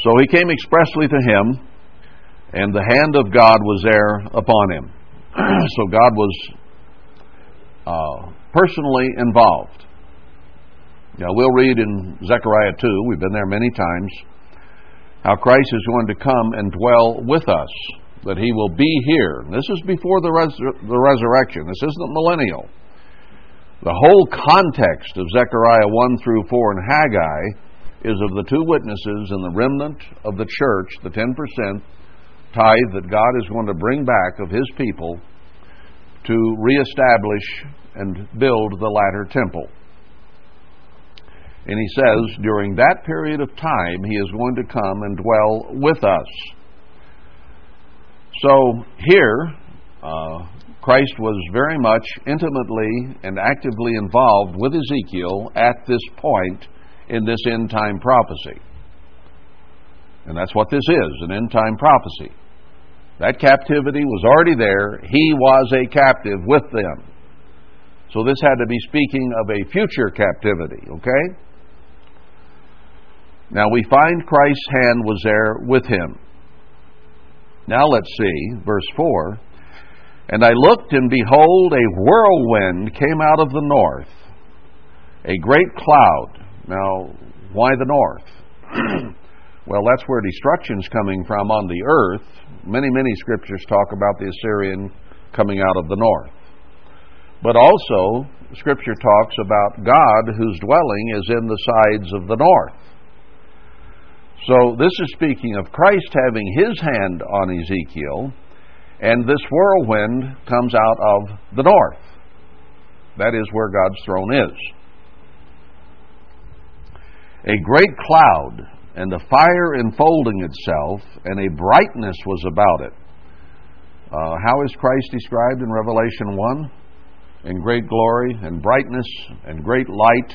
So he came expressly to him, and the hand of God was there upon him. So God was uh, personally involved. Now we'll read in Zechariah two, we've been there many times, how Christ is going to come and dwell with us, that he will be here. This is before the, res- the resurrection. This isn't millennial. The whole context of Zechariah one through four and Haggai is of the two witnesses and the remnant of the church, the ten percent tithe that God is going to bring back of his people to reestablish and build the latter temple. And he says, during that period of time, he is going to come and dwell with us. So here, uh, Christ was very much intimately and actively involved with Ezekiel at this point in this end-time prophecy. And that's what this is, an end-time prophecy. That captivity was already there. He was a captive with them. So this had to be speaking of a future captivity, okay? Now we find Christ's hand was there with him. Now let's see, verse four. And I looked, and behold, a whirlwind came out of the north, a great cloud. Now, why the north? Well, that's where destruction's coming from on the earth. Many, many scriptures talk about the Assyrian coming out of the north. But also, Scripture talks about God whose dwelling is in the sides of the north. So this is speaking of Christ having his hand on Ezekiel, and this whirlwind comes out of the north. That is where God's throne is. A great cloud, and the fire enfolding itself, and a brightness was about it. Uh, how is Christ described in Revelation one? And great glory, and brightness, and great light.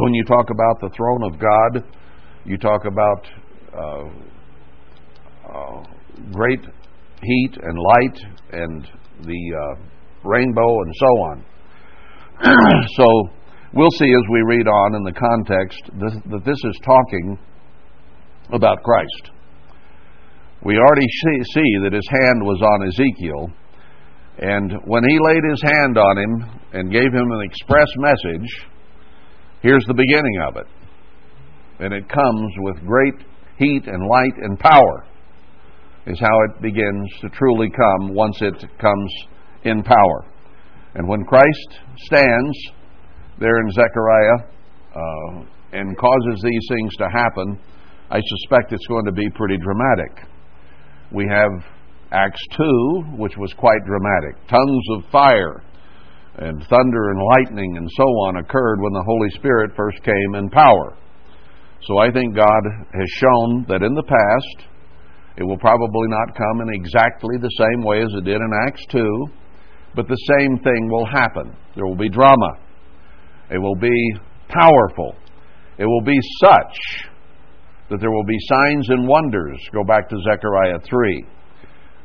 When you talk about the throne of God, you talk about uh, uh, great heat and light, and the uh, rainbow, and so on. So, we'll see as we read on in the context this, that this is talking about Christ. We already see that his hand was on Ezekiel, and when he laid his hand on him and gave him an express message, here's the beginning of it. And it comes with great heat and light and power, is how it begins to truly come once it comes in power. And when Christ stands there in Zechariah uh, and causes these things to happen, I suspect it's going to be pretty dramatic. We have Acts two, which was quite dramatic. Tongues of fire and thunder and lightning and so on occurred when the Holy Spirit first came in power. So I think God has shown that in the past It will probably not come in exactly the same way as it did in Acts two, but the same thing will happen. There will be drama. It will be powerful. It will be such that there will be signs and wonders, go back to Zechariah three,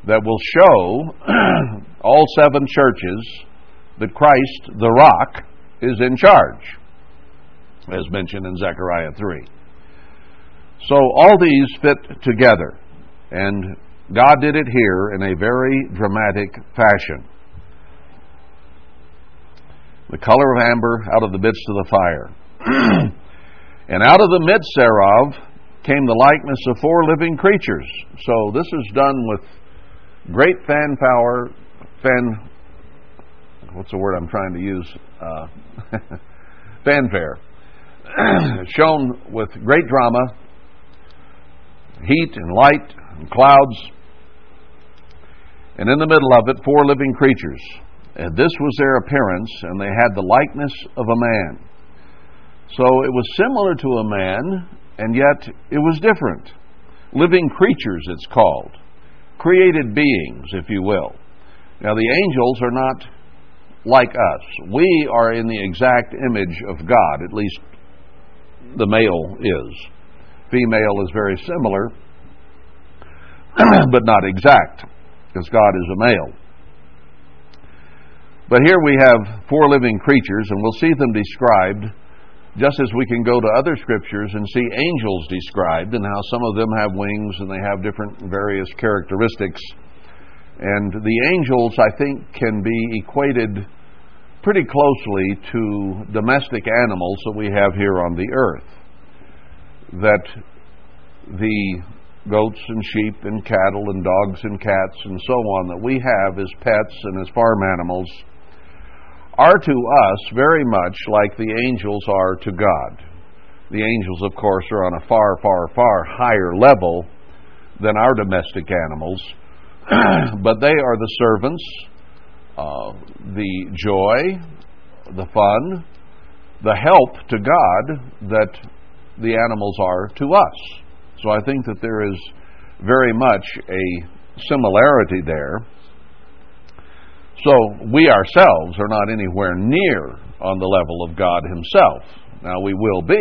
that will show all seven churches that Christ, the rock, is in charge, as mentioned in Zechariah three. So all these fit together, and God did it here in a very dramatic fashion. The color of amber out of the midst of the fire. And out of the midst thereof came the likeness of four living creatures. So this is done with great fanfare, fan, what's the word I'm trying to use? Uh, fanfare. Shown with great drama, heat and light and clouds. And in the middle of it, four living creatures. And this was their appearance, and they had the likeness of a man. So it was similar to a man, and yet it was different. Living creatures, it's called. Created beings, if you will. Now, the angels are not like us. We are in the exact image of God, at least the male is. Female is very similar, but not exact, because God is a male. But here we have four living creatures, and we'll see them described just as we can go to other scriptures and see angels described, and how some of them have wings and they have different various characteristics. And the angels, I think, can be equated pretty closely to domestic animals that we have here on the earth. That the goats and sheep and cattle and dogs and cats and so on that we have as pets and as farm animals are to us very much like the angels are to God. The angels, of course, are on a far, far, far higher level than our domestic animals, but they are the servants, uh, the joy, the fun, the help to God that the animals are to us. So I think that there is very much a similarity there. So we ourselves are not anywhere near on the level of God himself. Now, we will be,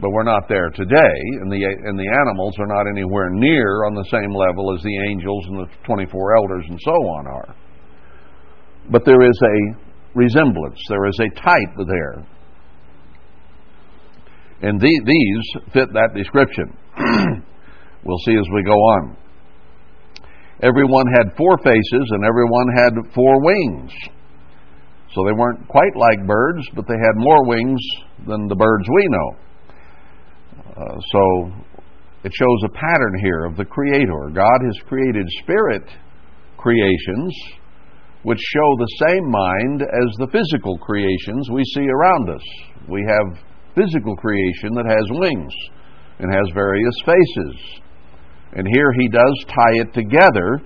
but we're not there today, and the and the animals are not anywhere near on the same level as the angels and the twenty-four elders and so on are. But there is a resemblance. There is a type there. And the, these fit that description. We'll see as we go on. Everyone had four faces, and everyone had four wings. So they weren't quite like birds, but they had more wings than the birds we know. Uh, so it shows a pattern here of the Creator. God has created spirit creations which show the same mind as the physical creations we see around us. We have physical creation that has wings and has various faces. And here he does tie it together.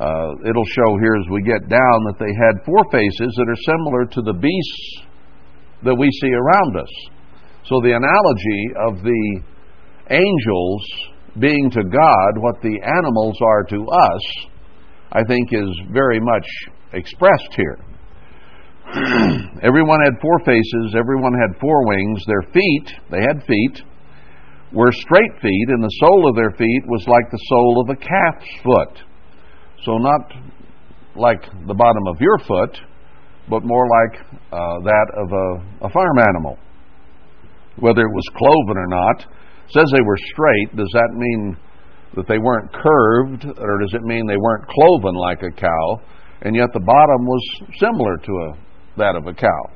Uh, it'll show here as we get down that they had four faces that are similar to the beasts that we see around us. So the analogy of the angels being to God what the animals are to us, I think, is very much expressed here. Everyone had four faces, everyone had four wings. Their feet, they had feet, were straight feet, and the sole of their feet was like the sole of a calf's foot. So not like the bottom of your foot, but more like uh, that of a, a farm animal. Whether it was cloven or not, it says they were straight. Does that mean that they weren't curved, or does it mean they weren't cloven like a cow, and yet the bottom was similar to a that of a cow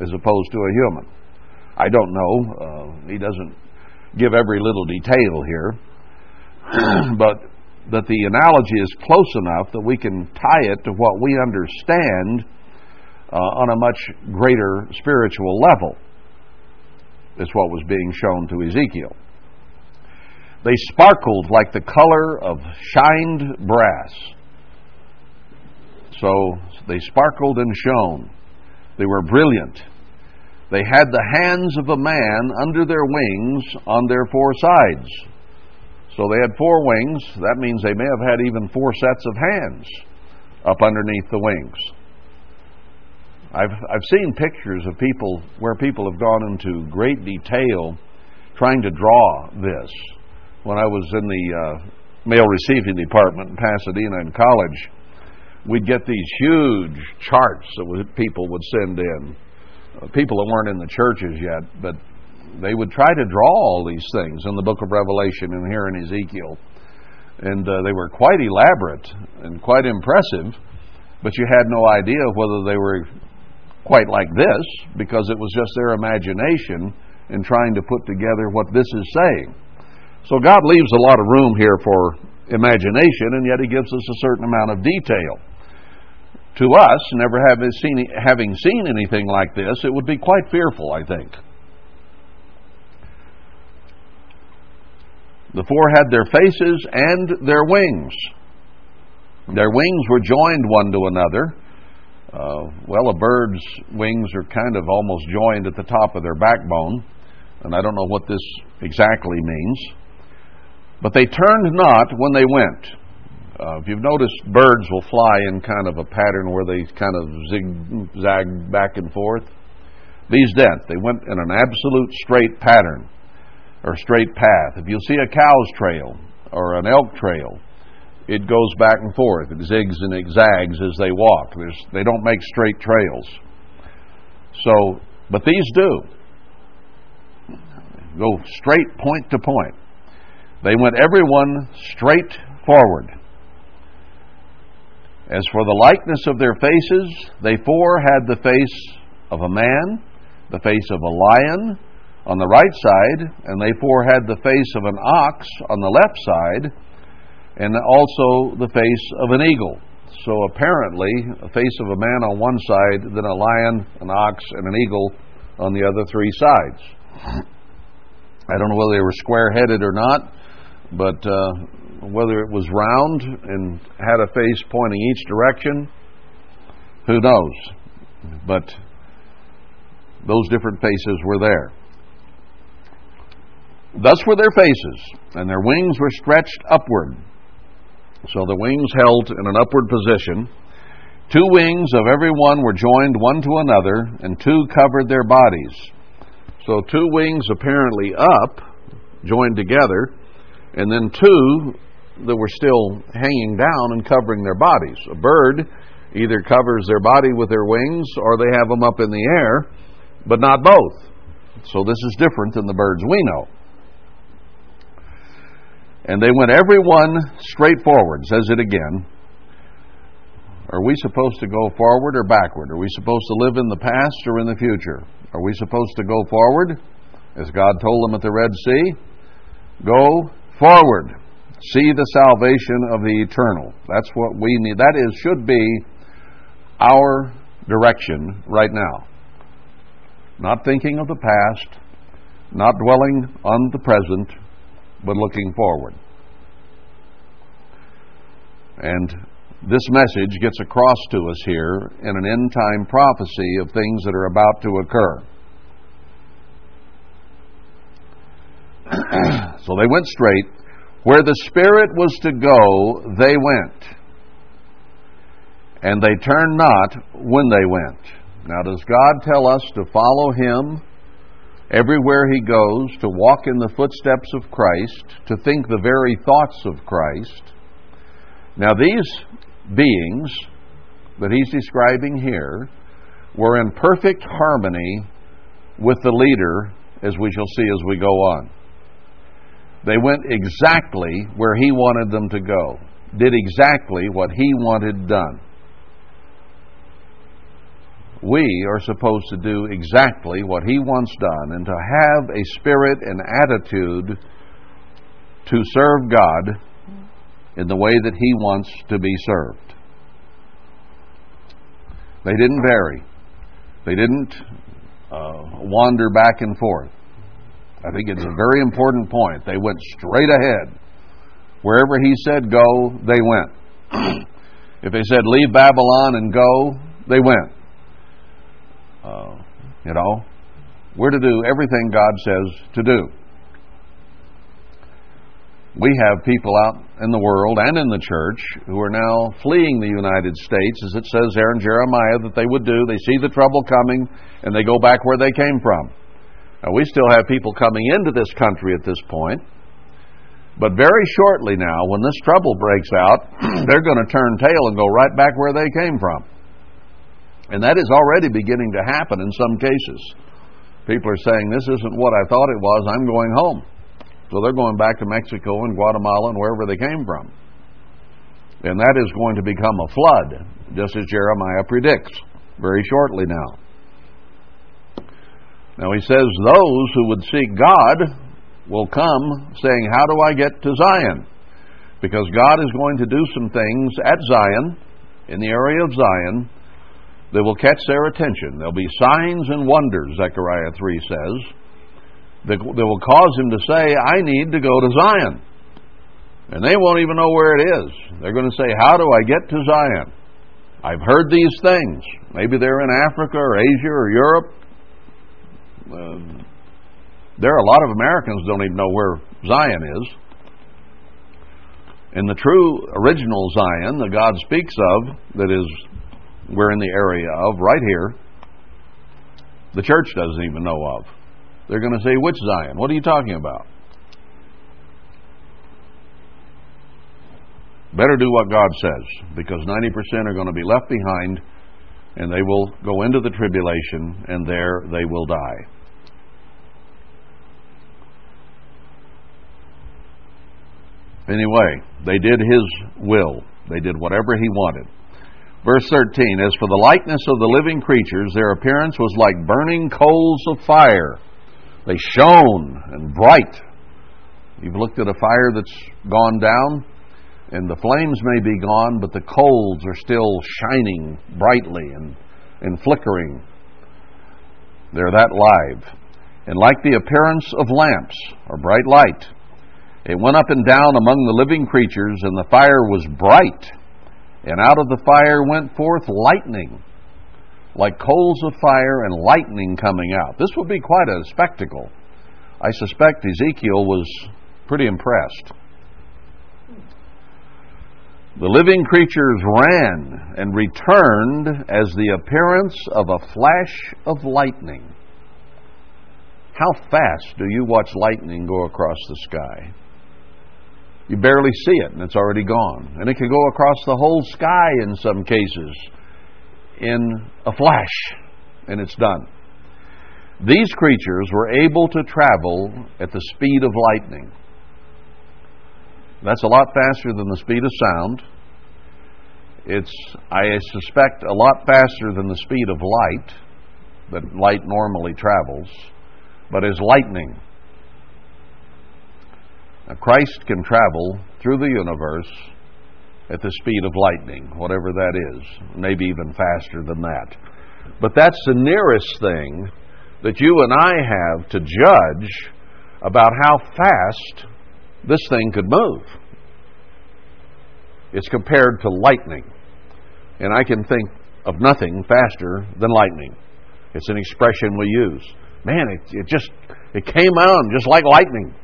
as opposed to a human? I don't know. Uh, he doesn't give every little detail here, but that the analogy is close enough that we can tie it to what we understand uh, on a much greater spiritual level is what was being shown to Ezekiel. They sparkled like the color of shined brass. So they sparkled and shone. They were brilliant. They had the hands of a man under their wings on their four sides. So they had four wings. That means they may have had even four sets of hands up underneath the wings. I've, I've seen pictures of people where people have gone into great detail trying to draw this. When I was in the uh, mail receiving department in Pasadena in college, we'd get these huge charts that people would send in. People that weren't in the churches yet, but they would try to draw all these things in the book of Revelation and here in Ezekiel. And uh, they were quite elaborate and quite impressive, but you had no idea whether they were quite like this, because it was just their imagination in trying to put together what this is saying. So God leaves a lot of room here for imagination, and yet He gives us a certain amount of detail. To us, never having seen, having seen anything like this, it would be quite fearful, I think. The four had their faces and their wings. Their wings were joined one to another. Uh, well, a bird's wings are kind of almost joined at the top of their backbone, and I don't know what this exactly means. But they turned not when they went. Uh, if you've noticed, birds will fly in kind of a pattern where they kind of zigzag back and forth. These didn't. They went in an absolute straight pattern or straight path. If you see a cow's trail or an elk trail, it goes back and forth. It zigs and it zags as they walk. There's, they don't make straight trails. So, but these do. Go straight point to point. They went everyone straight forward. As for the likeness of their faces, they four had the face of a man, the face of a lion on the right side, and they four had the face of an ox on the left side, and also the face of an eagle. So apparently, a face of a man on one side, then a lion, an ox, and an eagle on the other three sides. I don't know whether they were square-headed or not, but uh, whether it was round and had a face pointing each direction, who knows? But those different faces were there. Thus were their faces, and their wings were stretched upward. So the wings held in an upward position. Two wings of every one were joined one to another, and two covered their bodies. So two wings apparently up, joined together, and then two that were still hanging down and covering their bodies. A bird either covers their body with their wings, or they have them up in the air, but not both. So this is different than the birds we know. And they went every one straight forward, says it again. Are we supposed to go forward or backward? Are we supposed to live in the past or in the future? Are we supposed to go forward? As God told them at the Red Sea, go forward. See the salvation of the eternal. That's what we need. That is, should be our direction right now. Not thinking of the past, not dwelling on the present, but looking forward. And this message gets across to us here in an end-time prophecy of things that are about to occur. So they went straight. Where the Spirit was to go, they went. And they turned not when they went. Now, does God tell us to follow Him everywhere He goes, to walk in the footsteps of Christ, to think the very thoughts of Christ? Now, these beings that He's describing here were in perfect harmony with the leader, as we shall see as we go on. They went exactly where He wanted them to go, did exactly what He wanted done. We are supposed to do exactly what He wants done, and to have a spirit and attitude to serve God in the way that He wants to be served. They didn't vary. They didn't uh, wander back and forth. I think it's a very important point. They went straight ahead. Wherever He said go, they went. If they said leave Babylon and go, they went. Uh, you know, we're to do everything God says to do. We have people out in the world and in the church who are now fleeing the United States, as it says there in Jeremiah that they would do. They see the trouble coming, and they go back where they came from. Now, we still have people coming into this country at this point, but very shortly now, when this trouble breaks out, they're going to turn tail and go right back where they came from. And that is already beginning to happen in some cases. People are saying, this isn't what I thought it was, I'm going home. So they're going back to Mexico and Guatemala and wherever they came from. And that is going to become a flood, just as Jeremiah predicts very shortly now. Now he says, those who would seek God will come saying, how do I get to Zion? Because God is going to do some things at Zion, in the area of Zion, that will catch their attention. There'll be signs and wonders, Zechariah three says, that will cause him to say, I need to go to Zion. And they won't even know where it is. They're going to say, how do I get to Zion? I've heard these things. Maybe they're in Africa or Asia or Europe. Uh, there are a lot of Americans who don't even know where Zion is. And the true original Zion that God speaks of, that is, we're in the area of right here, the church doesn't even know of. They're going to say, which Zion? What are you talking about? Better do what God says, because ninety percent are going to be left behind, and they will go into the tribulation, and there they will die. Anyway, they did his will. They did whatever he wanted. Verse thirteen, as for the likeness of the living creatures, their appearance was like burning coals of fire. They shone and bright. You've looked at a fire that's gone down, and the flames may be gone, but the coals are still shining brightly and, and flickering. They're that live. And like the appearance of lamps, or bright light, it went up and down among the living creatures, and the fire was bright. And out of the fire went forth lightning, like coals of fire and lightning coming out. This would be quite a spectacle. I suspect Ezekiel was pretty impressed. The living creatures ran and returned as the appearance of a flash of lightning. How fast do you watch lightning go across the sky? You barely see it, and it's already gone. And it can go across the whole sky in some cases, in a flash, and it's done. These creatures were able to travel at the speed of lightning. That's a lot faster than the speed of sound. It's, I suspect, a lot faster than the speed of light, that light normally travels, but is lightning. Now, Christ can travel through the universe at the speed of lightning, whatever that is, maybe even faster than that. But that's the nearest thing that you and I have to judge about how fast this thing could move. It's compared to lightning. And I can think of nothing faster than lightning. It's an expression we use. Man, it, it just it came on just like lightning,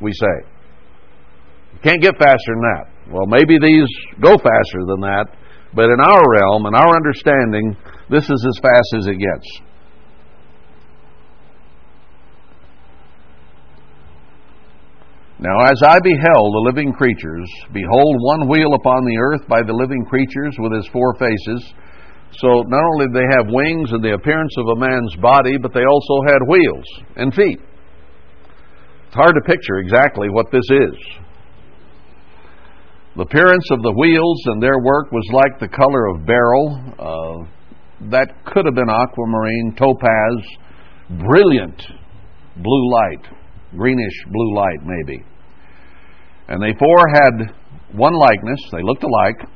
we say. You can't get faster than that. Well, maybe these go faster than that, but in our realm, in our understanding, this is as fast as it gets. Now, as I beheld the living creatures, behold, one wheel upon the earth by the living creatures with his four faces. So not only did they have wings and the appearance of a man's body, but they also had wheels and feet. It's hard to picture exactly what this is. The appearance of the wheels and their work was like the color of beryl. Uh, that could have been aquamarine, topaz, brilliant blue light, greenish blue light maybe. And they four had one likeness, they looked alike,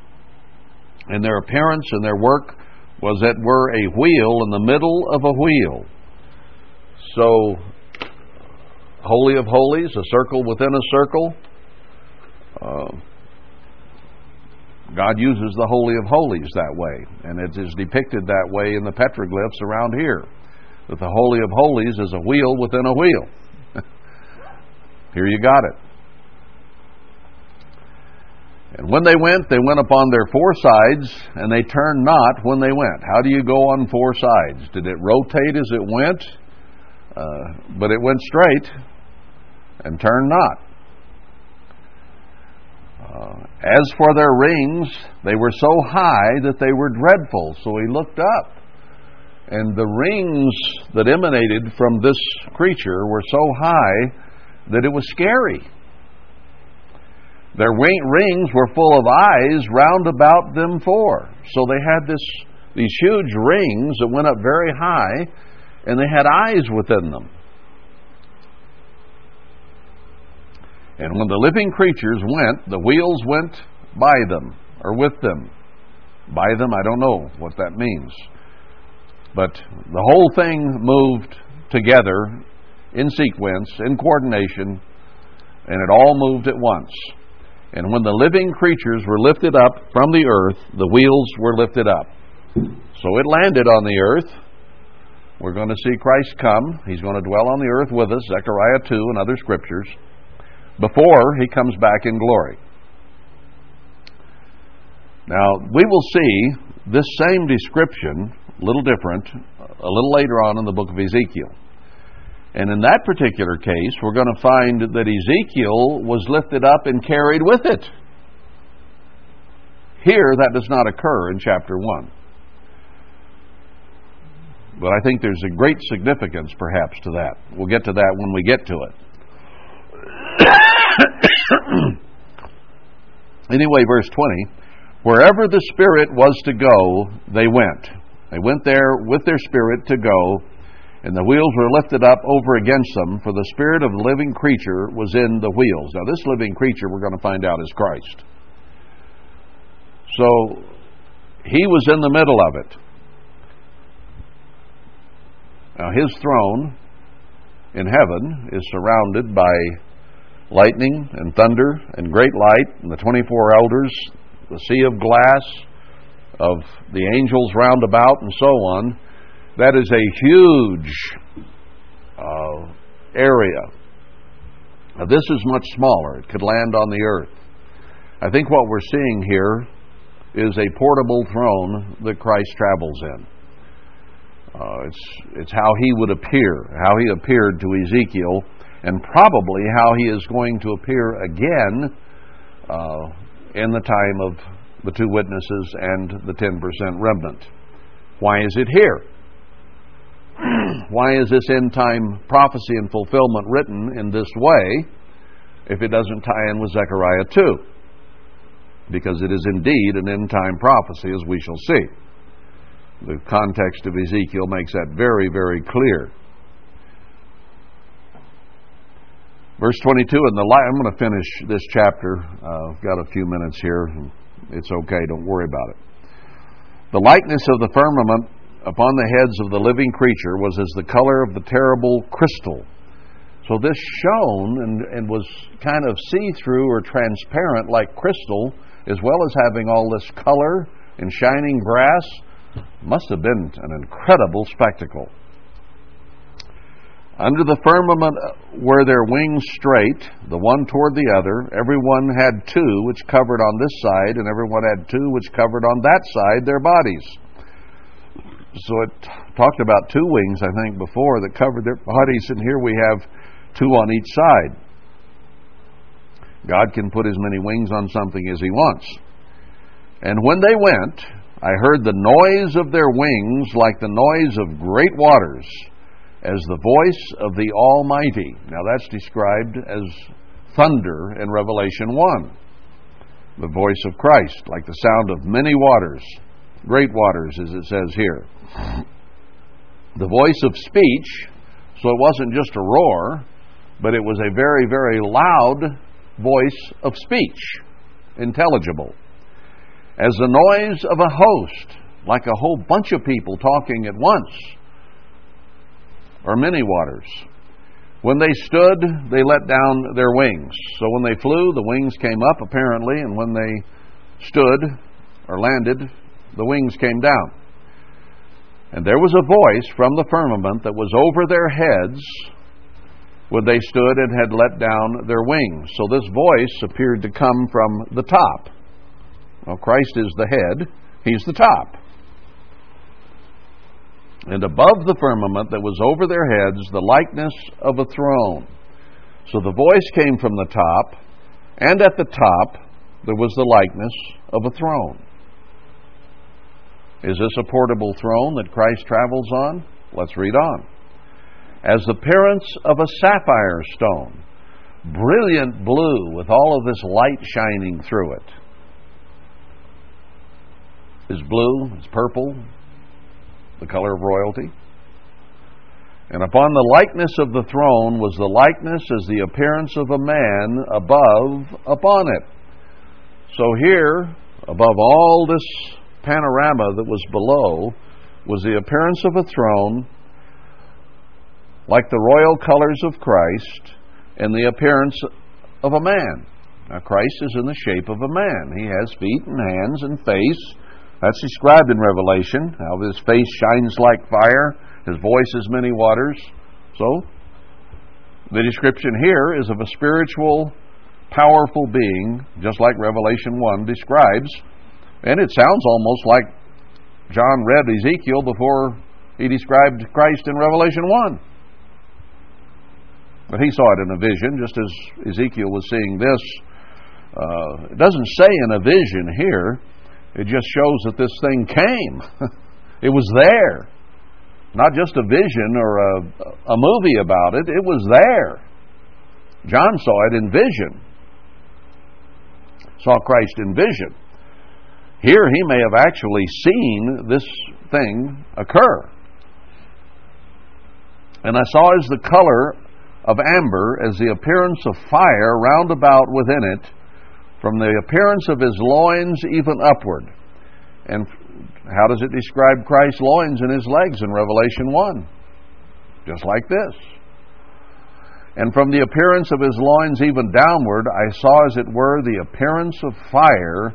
and their appearance and their work was that were a wheel in the middle of a wheel. So, Holy of Holies, a circle within a circle. Uh, God uses the Holy of Holies that way, and it is depicted that way in the petroglyphs around here, that the Holy of Holies is a wheel within a wheel. Here you got it. And when they went, they went upon their four sides, and they turned not when they went. How do you go on four sides? Did it rotate as it went? Uh, but it went straight and turned not. Uh, as for their rings, they were so high that they were dreadful. So he looked up, and the rings that emanated from this creature were so high that it was scary. Their rings were full of eyes round about them four. So they had this these huge rings that went up very high, and they had eyes within them. And when the living creatures went, the wheels went by them, or with them. By them, I don't know what that means. But the whole thing moved together in sequence, in coordination, and it all moved at once. And when the living creatures were lifted up from the earth, the wheels were lifted up. So it landed on the earth. We're going to see Christ come. He's going to dwell on the earth with us, Zechariah two and other scriptures, before he comes back in glory. Now, we will see this same description, a little different, a little later on in the book of Ezekiel. And in that particular case, we're going to find that Ezekiel was lifted up and carried with it. Here, that does not occur in chapter one. But I think there's a great significance, perhaps, to that. We'll get to that when we get to it. Anyway, verse twenty, wherever the Spirit was to go, they went. They went there with their Spirit to go, and the wheels were lifted up over against them, for the Spirit of the living creature was in the wheels. Now, this living creature, we're going to find out, is Christ. So, he was in the middle of it. Now, his throne in heaven is surrounded by lightning and thunder and great light, and the twenty-four elders, the sea of glass, of the angels round about, and so on. That is a huge uh, area. Now, this is much smaller. It could land on the earth. I think what we're seeing here is a portable throne that Christ travels in. Uh, it's, it's how he would appear, how he appeared to Ezekiel, and probably how he is going to appear again uh, in the time of the two witnesses and the ten percent remnant. Why is it here? Why is this end-time prophecy and fulfillment written in this way if it doesn't tie in with Zechariah two? Because it is indeed an end-time prophecy, as we shall see. The context of Ezekiel makes that very, very clear. Verse twenty-two, and the light. I'm going to finish this chapter. Uh, I've got a few minutes here. It's okay, don't worry about it. The likeness of the firmament upon the heads of the living creature was as the color of the terrible crystal. So this shone and, and was kind of see-through or transparent like crystal, as well as having all this color and shining brass. Must have been an incredible spectacle. Under the firmament were their wings straight, the one toward the other. Every one had two which covered on this side, and every one had two which covered on that side their bodies. So it talked about two wings, I think, before that covered their bodies, and here we have two on each side. God can put as many wings on something as he wants. And when they went, I heard the noise of their wings like the noise of great waters, as the voice of the Almighty. Now that's described as thunder in Revelation one. The voice of Christ, like the sound of many waters, great waters as it says here. The voice of speech, so it wasn't just a roar, but it was a very, very loud voice of speech, intelligible. As the noise of a host, like a whole bunch of people talking at once, or many waters. When they stood, they let down their wings. So when they flew, the wings came up, apparently, and when they stood or landed, the wings came down. And there was a voice from the firmament that was over their heads when they stood and had let down their wings. So this voice appeared to come from the top. Well, Christ is the head. He's the top. And above the firmament that was over their heads, the likeness of a throne. So the voice came from the top, and at the top there was the likeness of a throne. Is this a portable throne that Christ travels on? Let's read on. As the appearance of a sapphire stone, brilliant blue with all of this light shining through it. It's blue, it's purple, the color of royalty. And upon the likeness of the throne was the likeness as the appearance of a man above upon it. So here, above all this panorama that was below, was the appearance of a throne like the royal colors of Christ and the appearance of a man. Now Christ is in the shape of a man. He has feet and hands and face. That's described in Revelation, how his face shines like fire, his voice as many waters. So, the description here is of a spiritual, powerful being, just like Revelation one describes. And it sounds almost like John read Ezekiel before he described Christ in Revelation one. But he saw it in a vision, just as Ezekiel was seeing this. Uh, it doesn't say in a vision here. It just shows that this thing came. It was there. Not just a vision or a, a movie about it. It was there. John saw it in vision. Saw Christ in vision. Here he may have actually seen this thing occur. And I saw as the color of amber, as the appearance of fire round about within it, from the appearance of his loins even upward. And how does it describe Christ's loins and his legs in Revelation one? Just like this. And from the appearance of his loins even downward, I saw as it were the appearance of fire,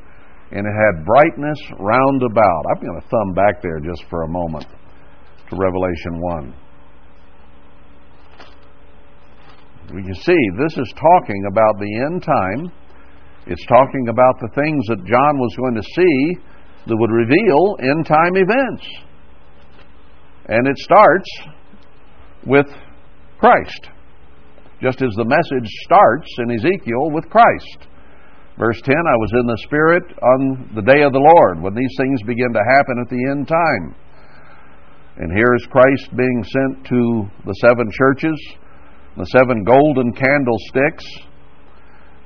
and it had brightness round about. I'm going to thumb back there just for a moment to Revelation one. You see, this is talking about the end time. It's talking about the things that John was going to see that would reveal end-time events. And it starts with Christ, just as the message starts in Ezekiel with Christ. Verse ten, I was in the Spirit on the day of the Lord, when these things begin to happen at the end time. And here is Christ being sent to the seven churches, the seven golden candlesticks,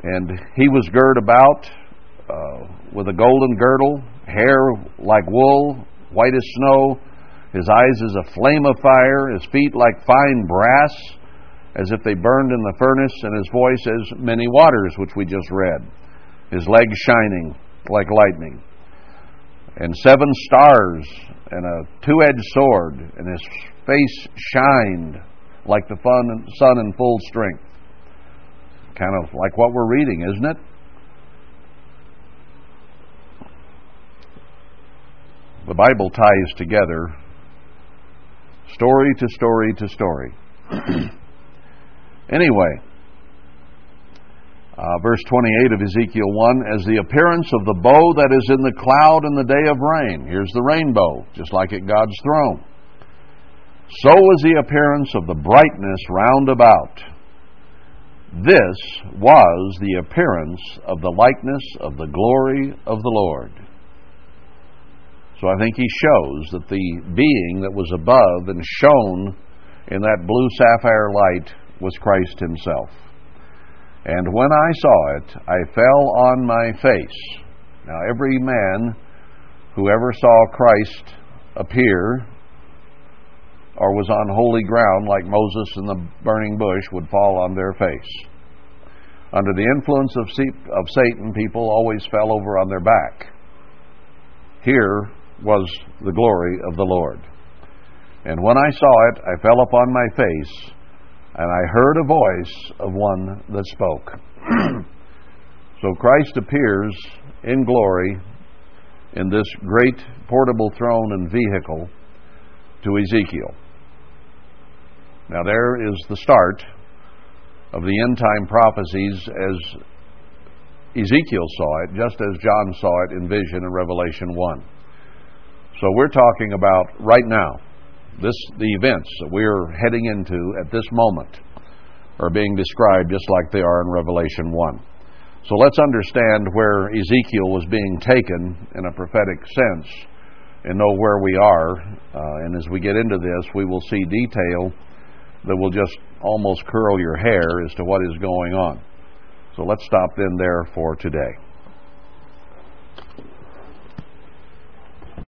and he was girt about uh, with a golden girdle, hair like wool, white as snow, his eyes as a flame of fire, his feet like fine brass, as if they burned in the furnace, and his voice as many waters, which we just read, his legs shining like lightning, and seven stars, and a two-edged sword, and his face shined like the sun in full strength. Kind of like what we're reading, isn't it? The Bible ties together story to story to story. Anyway, uh, verse twenty-eight of Ezekiel one, as the appearance of the bow that is in the cloud in the day of rain. Here's the rainbow, just like at God's throne. So was the appearance of the brightness round about. This was the appearance of the likeness of the glory of the Lord. So I think he shows that the being that was above and shone in that blue sapphire light was Christ himself. And when I saw it, I fell on my face. Now every man who ever saw Christ appear or was on holy ground like Moses in the burning bush would fall on their face. Under the influence of of Satan, people always fell over on their back. Here was the glory of the Lord. And when I saw it, I fell upon my face, and I heard a voice of one that spoke. So Christ appears in glory in this great portable throne and vehicle to Ezekiel. Now there is the start of the end-time prophecies as Ezekiel saw it, just as John saw it in vision in Revelation one. So we're talking about right now, this the events that we're heading into at this moment are being described just like they are in Revelation one. So let's understand where Ezekiel was being taken in a prophetic sense and know where we are. Uh, and as we get into this, we will see detail that will just almost curl your hair as to what is going on. So let's stop then there for today.